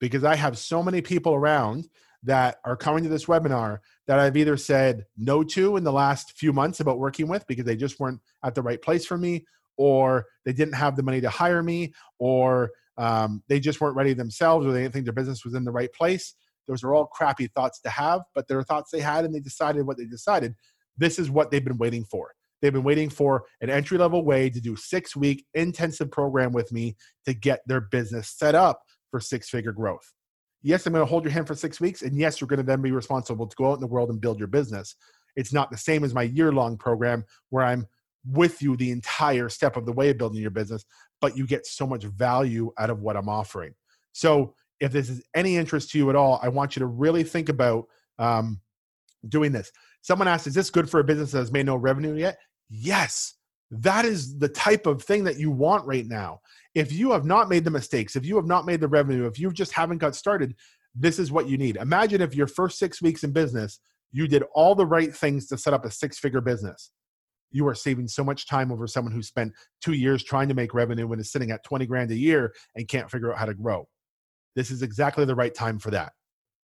because I have so many people around that are coming to this webinar that I've either said no to in the last few months about working with because they just weren't at the right place for me, or they didn't have the money to hire me, or Um, they just weren't ready themselves, or they didn't think their business was in the right place. Those are all crappy thoughts to have, but they're thoughts they had, and they decided what they decided. This is what they've been waiting for. They've been waiting for an entry-level way to do six-week intensive program with me to get their business set up for six-figure growth. Yes, I'm going to hold your hand for six weeks, and yes, you're going to then be responsible to go out in the world and build your business. It's not the same as my year-long program where I'm with you the entire step of the way of building your business, but you get so much value out of what I'm offering. So if this is any interest to you at all, I want you to really think about um, doing this. Someone asked, is this good for a business that has made no revenue yet? Yes. that is the type of thing that you want right now. If you have not made the mistakes, if you have not made the revenue, if you just haven't got started, this is what you need. Imagine if your first six weeks in business, you did all the right things to set up a six-figure business. You are saving so much time over someone who spent two years trying to make revenue when it's sitting at twenty grand a year and can't figure out how to grow. This is exactly the right time for that.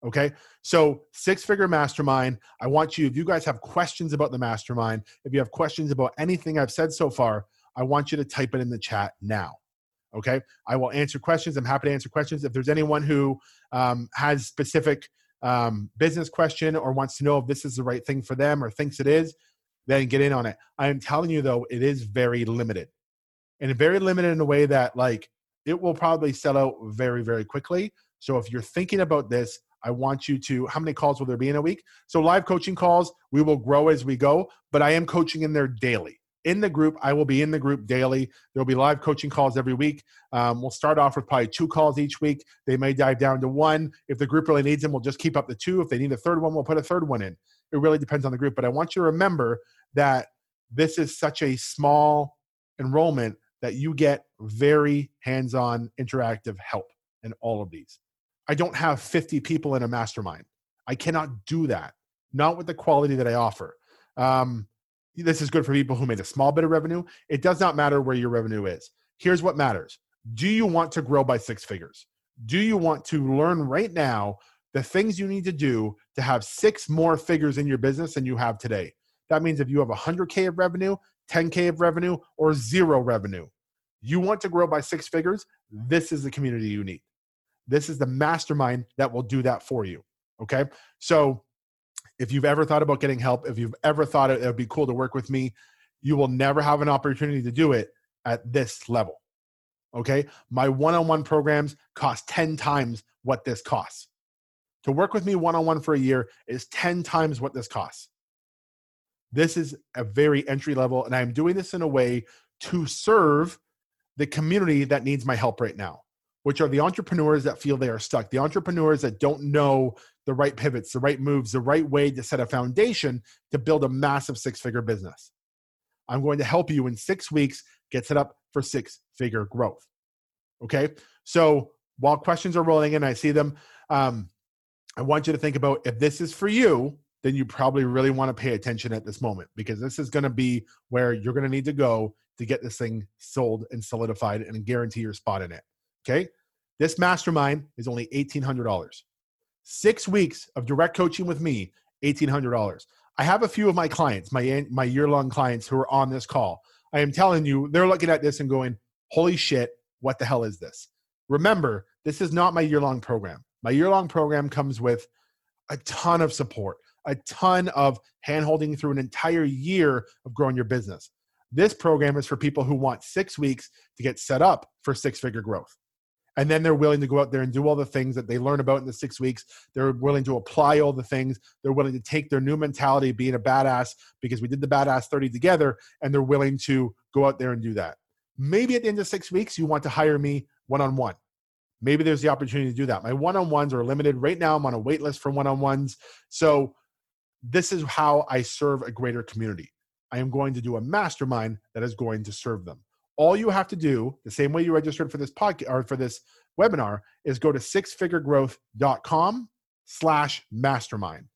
Okay. So six-figure mastermind. I want you, if you guys have questions about the mastermind, if you have questions about anything I've said so far, I want you to type it in the chat now. Okay. I will answer questions. I'm happy to answer questions. If there's anyone who um, has specific um, business question or wants to know if this is the right thing for them or thinks it is, then get in on it. I am telling you though, it is very limited, and very limited in a way that like it will probably sell out very, very quickly. So if you're thinking about this, I want you to, how many calls will there be in a week? So live coaching calls, we will grow as we go, but I am coaching in there daily. In the group, I will be in the group daily. There'll be live coaching calls every week. Um, we'll start off with probably two calls each week. They may dive down to one. If the group really needs them, we'll just keep up the two. If they need a third one, we'll put a third one in. It really depends on the group. But I want you to remember that this is such a small enrollment that you get very hands-on interactive help in all of these. I don't have fifty people in a mastermind. I cannot do that. Not with the quality that I offer. Um, This is good for people who made a small bit of revenue. It does not matter where your revenue is. Here's what matters. Do you want to grow by six figures? Do you want to learn right now the things you need to do to have six more figures in your business than you have today? That means if you have one hundred K of revenue, ten K of revenue, or zero revenue, you want to grow by six figures, this is the community you need. This is the mastermind that will do that for you, okay? So if you've ever thought about getting help, if you've ever thought it would be cool to work with me, you will never have an opportunity to do it at this level, okay? My one-on-one programs cost ten times what this costs. To work with me one-on-one for a year is ten times what this costs. This is a very entry level, and I'm doing this in a way to serve the community that needs my help right now, which are the entrepreneurs that feel they are stuck, the entrepreneurs that don't know the right pivots, the right moves, the right way to set a foundation to build a massive six-figure business. I'm going to help you in six weeks get set up for six-figure growth, okay? So while questions are rolling in, I see them, um, I want you to think about if this is for you, then you probably really want to pay attention at this moment, because this is going to be where you're going to need to go to get this thing sold and solidified and guarantee your spot in it. Okay, this mastermind is only eighteen hundred dollars. Six weeks of direct coaching with me, eighteen hundred dollars. I have a few of my clients, my, my year-long clients who are on this call. I am telling you, they're looking at this and going, holy shit, what the hell is this? Remember, this is not my year-long program. My year-long program comes with a ton of support, a ton of hand-holding through an entire year of growing your business. This program is for people who want six weeks to get set up for six-figure growth. And then they're willing to go out there and do all the things that they learn about in the six weeks. They're willing to apply all the things. They're willing to take their new mentality, being a badass, because we did the Badass thirty together, and they're willing to go out there and do that. Maybe at the end of six weeks, you want to hire me one-on-one. Maybe there's the opportunity to do that. My one-on-ones are limited. Right now, I'm on a wait list for one-on-ones. So this is how I serve a greater community. I am going to do a mastermind that is going to serve them. All you have to do, the same way you registered for this podcast or for this webinar, is go to sixfiguregrowth.com slash mastermind.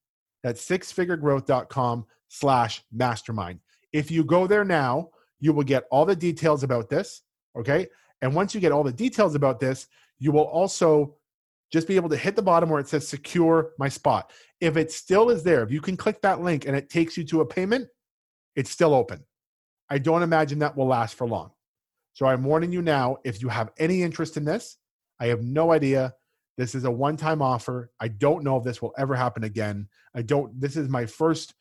That's sixfiguregrowth.com slash mastermind. If you go there now, you will get all the details about this, okay? And once you get all the details about this, you will also just be able to hit the bottom where it says secure my spot. If it still is there, if you can click that link and it takes you to a payment, it's still open. I don't imagine that will last for long. So I'm warning you now, if you have any interest in this, I have no idea. This is a one-time offer. I don't know if this will ever happen again. I don't, this is my first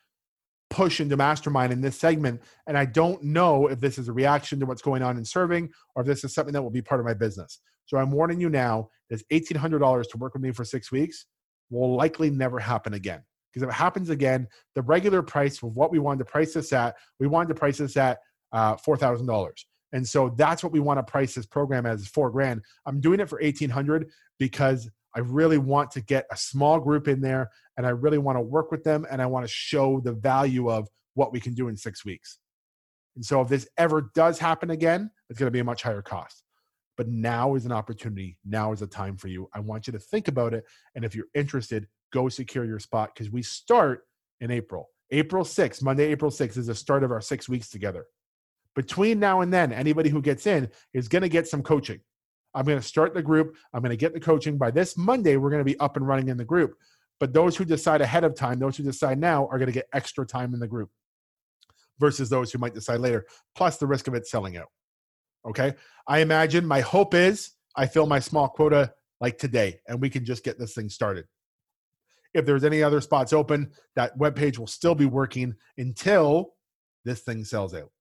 push into mastermind in this segment. And I don't know if this is a reaction to what's going on in serving, or if this is something that will be part of my business. So I'm warning you now, this eighteen hundred dollars to work with me for six weeks will likely never happen again. Because if it happens again, the regular price of what we wanted to price this at, we wanted to price this at uh, four thousand dollars. And so that's what we want to price this program as, four grand. I'm doing it for eighteen hundred because I really want to get a small group in there, and I really want to work with them, and I want to show the value of what we can do in six weeks. And so if this ever does happen again, it's going to be a much higher cost. But now is an opportunity. Now is a time for you. I want you to think about it. And if you're interested, go secure your spot, because we start in April. April sixth, Monday, April sixth is the start of our six weeks together. Between now and then, anybody who gets in is going to get some coaching. I'm going to start the group. I'm going to get the coaching. By this Monday, we're going to be up and running in the group. But those who decide ahead of time, those who decide now, are going to get extra time in the group versus those who might decide later, plus the risk of it selling out. Okay? I imagine, my hope is I fill my small quota like today, and we can just get this thing started. If there's any other spots open, that webpage will still be working until this thing sells out.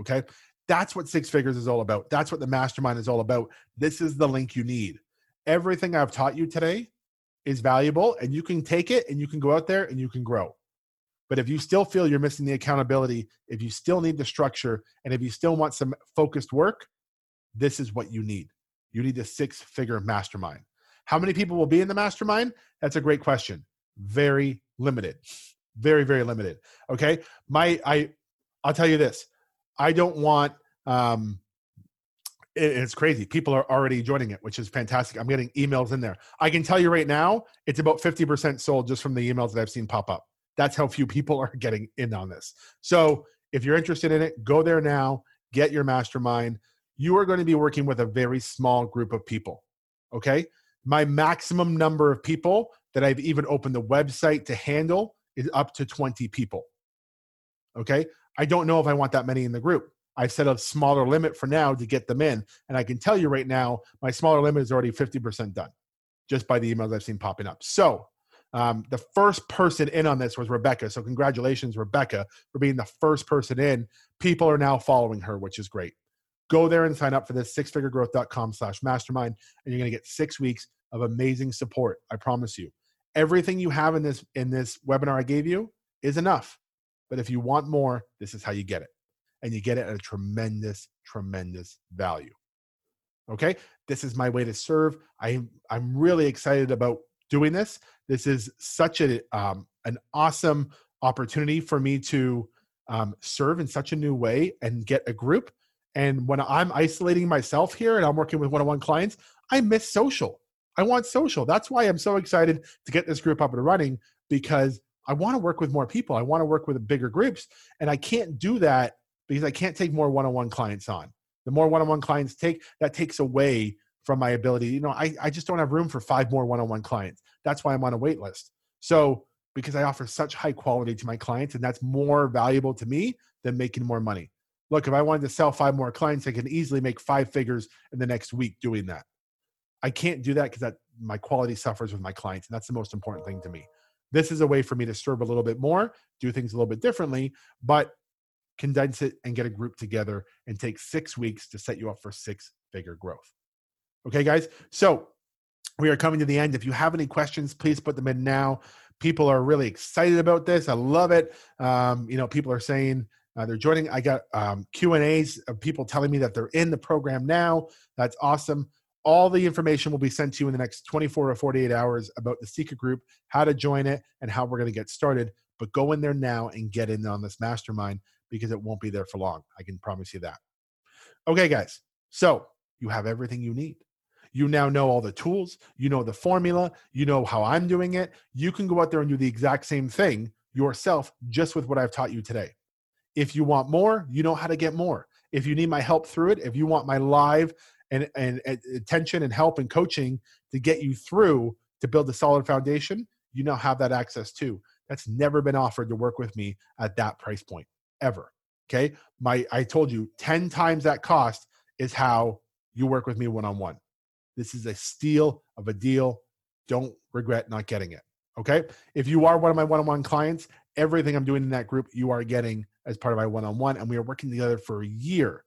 Okay? That's what Six Figures is all about. That's what the mastermind is all about. This is the link you need. Everything I've taught you today is valuable, and you can take it and you can go out there and you can grow. But if you still feel you're missing the accountability, if you still need the structure, and if you still want some focused work, this is what you need. You need the six-figure mastermind. How many people will be in the mastermind? That's a great question. Very limited. Very, very limited. Okay? My, I, I'll tell you this. I don't want, um, it, it's crazy. People are already joining it, which is fantastic. I'm getting emails in there. I can tell you right now, it's about fifty percent sold just from the emails that I've seen pop up. That's how few people are getting in on this. So if you're interested in it, go there now, get your mastermind. You are going to be working with a very small group of people, okay? My maximum number of people that I've even opened the website to handle is up to twenty people, okay? I don't know if I want that many in the group. I've set a smaller limit for now to get them in. And I can tell you right now, my smaller limit is already fifty percent done just by the emails I've seen popping up. So Um, the first person in on this was Rebecca. So congratulations, Rebecca, for being the first person in. People are now following her, which is great. Go there and sign up for this, sixfiguregrowth.com slash mastermind, and you're going to get six weeks of amazing support. I promise you. Everything you have in this, in this webinar I gave you is enough. But if you want more, this is how you get it. And you get it at a tremendous, tremendous value. Okay? This is my way to serve. I, I'm really excited about doing this. This is such a um, an awesome opportunity for me to um, serve in such a new way and get a group. And when I'm isolating myself here and I'm working with one-on-one clients, I miss social. I want social. That's why I'm so excited to get this group up and running, because I want to work with more people. I want to work with bigger groups. And I can't do that because I can't take more one-on-one clients on. The more one-on-one clients take, that takes away from my ability. You know, I, I just don't have room for five more one-on-one clients. That's why I'm on a wait list. So because I offer such high quality to my clients, and that's more valuable to me than making more money. Look, if I wanted to sell five more clients, I can easily make five figures in the next week doing that. I can't do that because that my quality suffers with my clients, and that's the most important thing to me. This is a way for me to serve a little bit more, do things a little bit differently, but condense it and get a group together and take six weeks to set you up for six-figure growth. Okay, guys? So we are coming to the end. If you have any questions, please put them in now. People are really excited about this. I love it. Um, you know, people are saying uh, they're joining. I got um, Q and A's of people telling me that they're in the program now. That's awesome. All the information will be sent to you in the next twenty-four or forty-eight hours about the secret group, how to join it, and how we're going to get started. But go in there now and get in on this mastermind, because it won't be there for long. I can promise you that. Okay, guys. So you have everything you need. You now know all the tools, you know the formula, you know how I'm doing it. You can go out there and do the exact same thing yourself just with what I've taught you today. If you want more, you know how to get more. If you need my help through it, if you want my live and, and, and attention and help and coaching to get you through to build a solid foundation, you now have that access too. That's never been offered to work with me at that price point, ever. Okay? My, I told you, ten times that cost is how you work with me one-on-one. This is a steal of a deal. Don't regret not getting it, okay? If you are one of my one-on-one clients, everything I'm doing in that group, you are getting as part of my one-on-one, and we are working together for a year.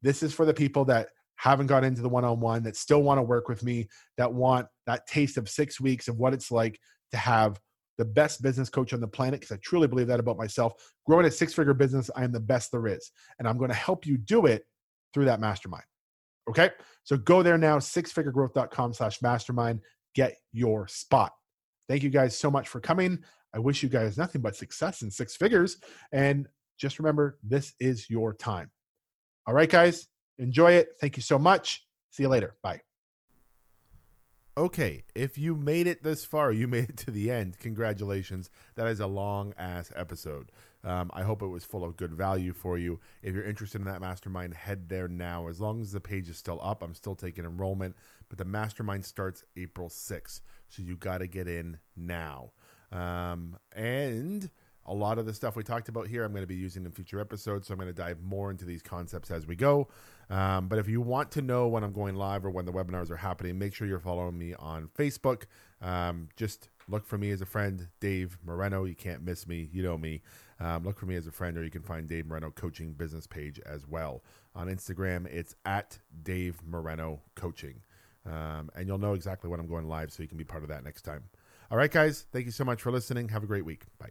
This is for the people that haven't got into the one-on-one, that still want to work with me, that want that taste of six weeks of what it's like to have the best business coach on the planet, because I truly believe that about myself. Growing a six-figure business, I am the best there is, and I'm going to help you do it through that mastermind. Okay, so go there now, sixfiguregrowth.com slash mastermind. Get your spot. Thank you guys so much for coming. I wish you guys nothing but success in six figures. And just remember, this is your time. All right, guys, enjoy it. Thank you so much. See you later. Bye. Okay, if you made it this far, you made it to the end, congratulations. That is a long-ass episode. Um, I hope it was full of good value for you. If you're interested in that mastermind, head there now. As long as the page is still up, I'm still taking enrollment, but the mastermind starts April sixth, so you got to get in now. Um, and a lot of the stuff we talked about here, I'm going to be using in future episodes, so I'm going to dive more into these concepts as we go. Um, but if you want to know when I'm going live or when the webinars are happening, make sure you're following me on Facebook. Um, just look for me as a friend, Dave Morano. You can't miss me. You know me. Um, look for me as a friend, or you can find Dave Morano Coaching business page as well. On Instagram, it's at Dave Morano Coaching. Um, and you'll know exactly when I'm going live, so you can be part of that next time. All right, guys. Thank you so much for listening. Have a great week. Bye.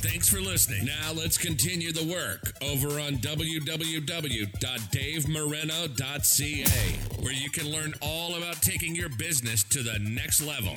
Thanks for listening. Now let's continue the work over on w w w dot dave morano dot c a, where you can learn all about taking your business to the next level.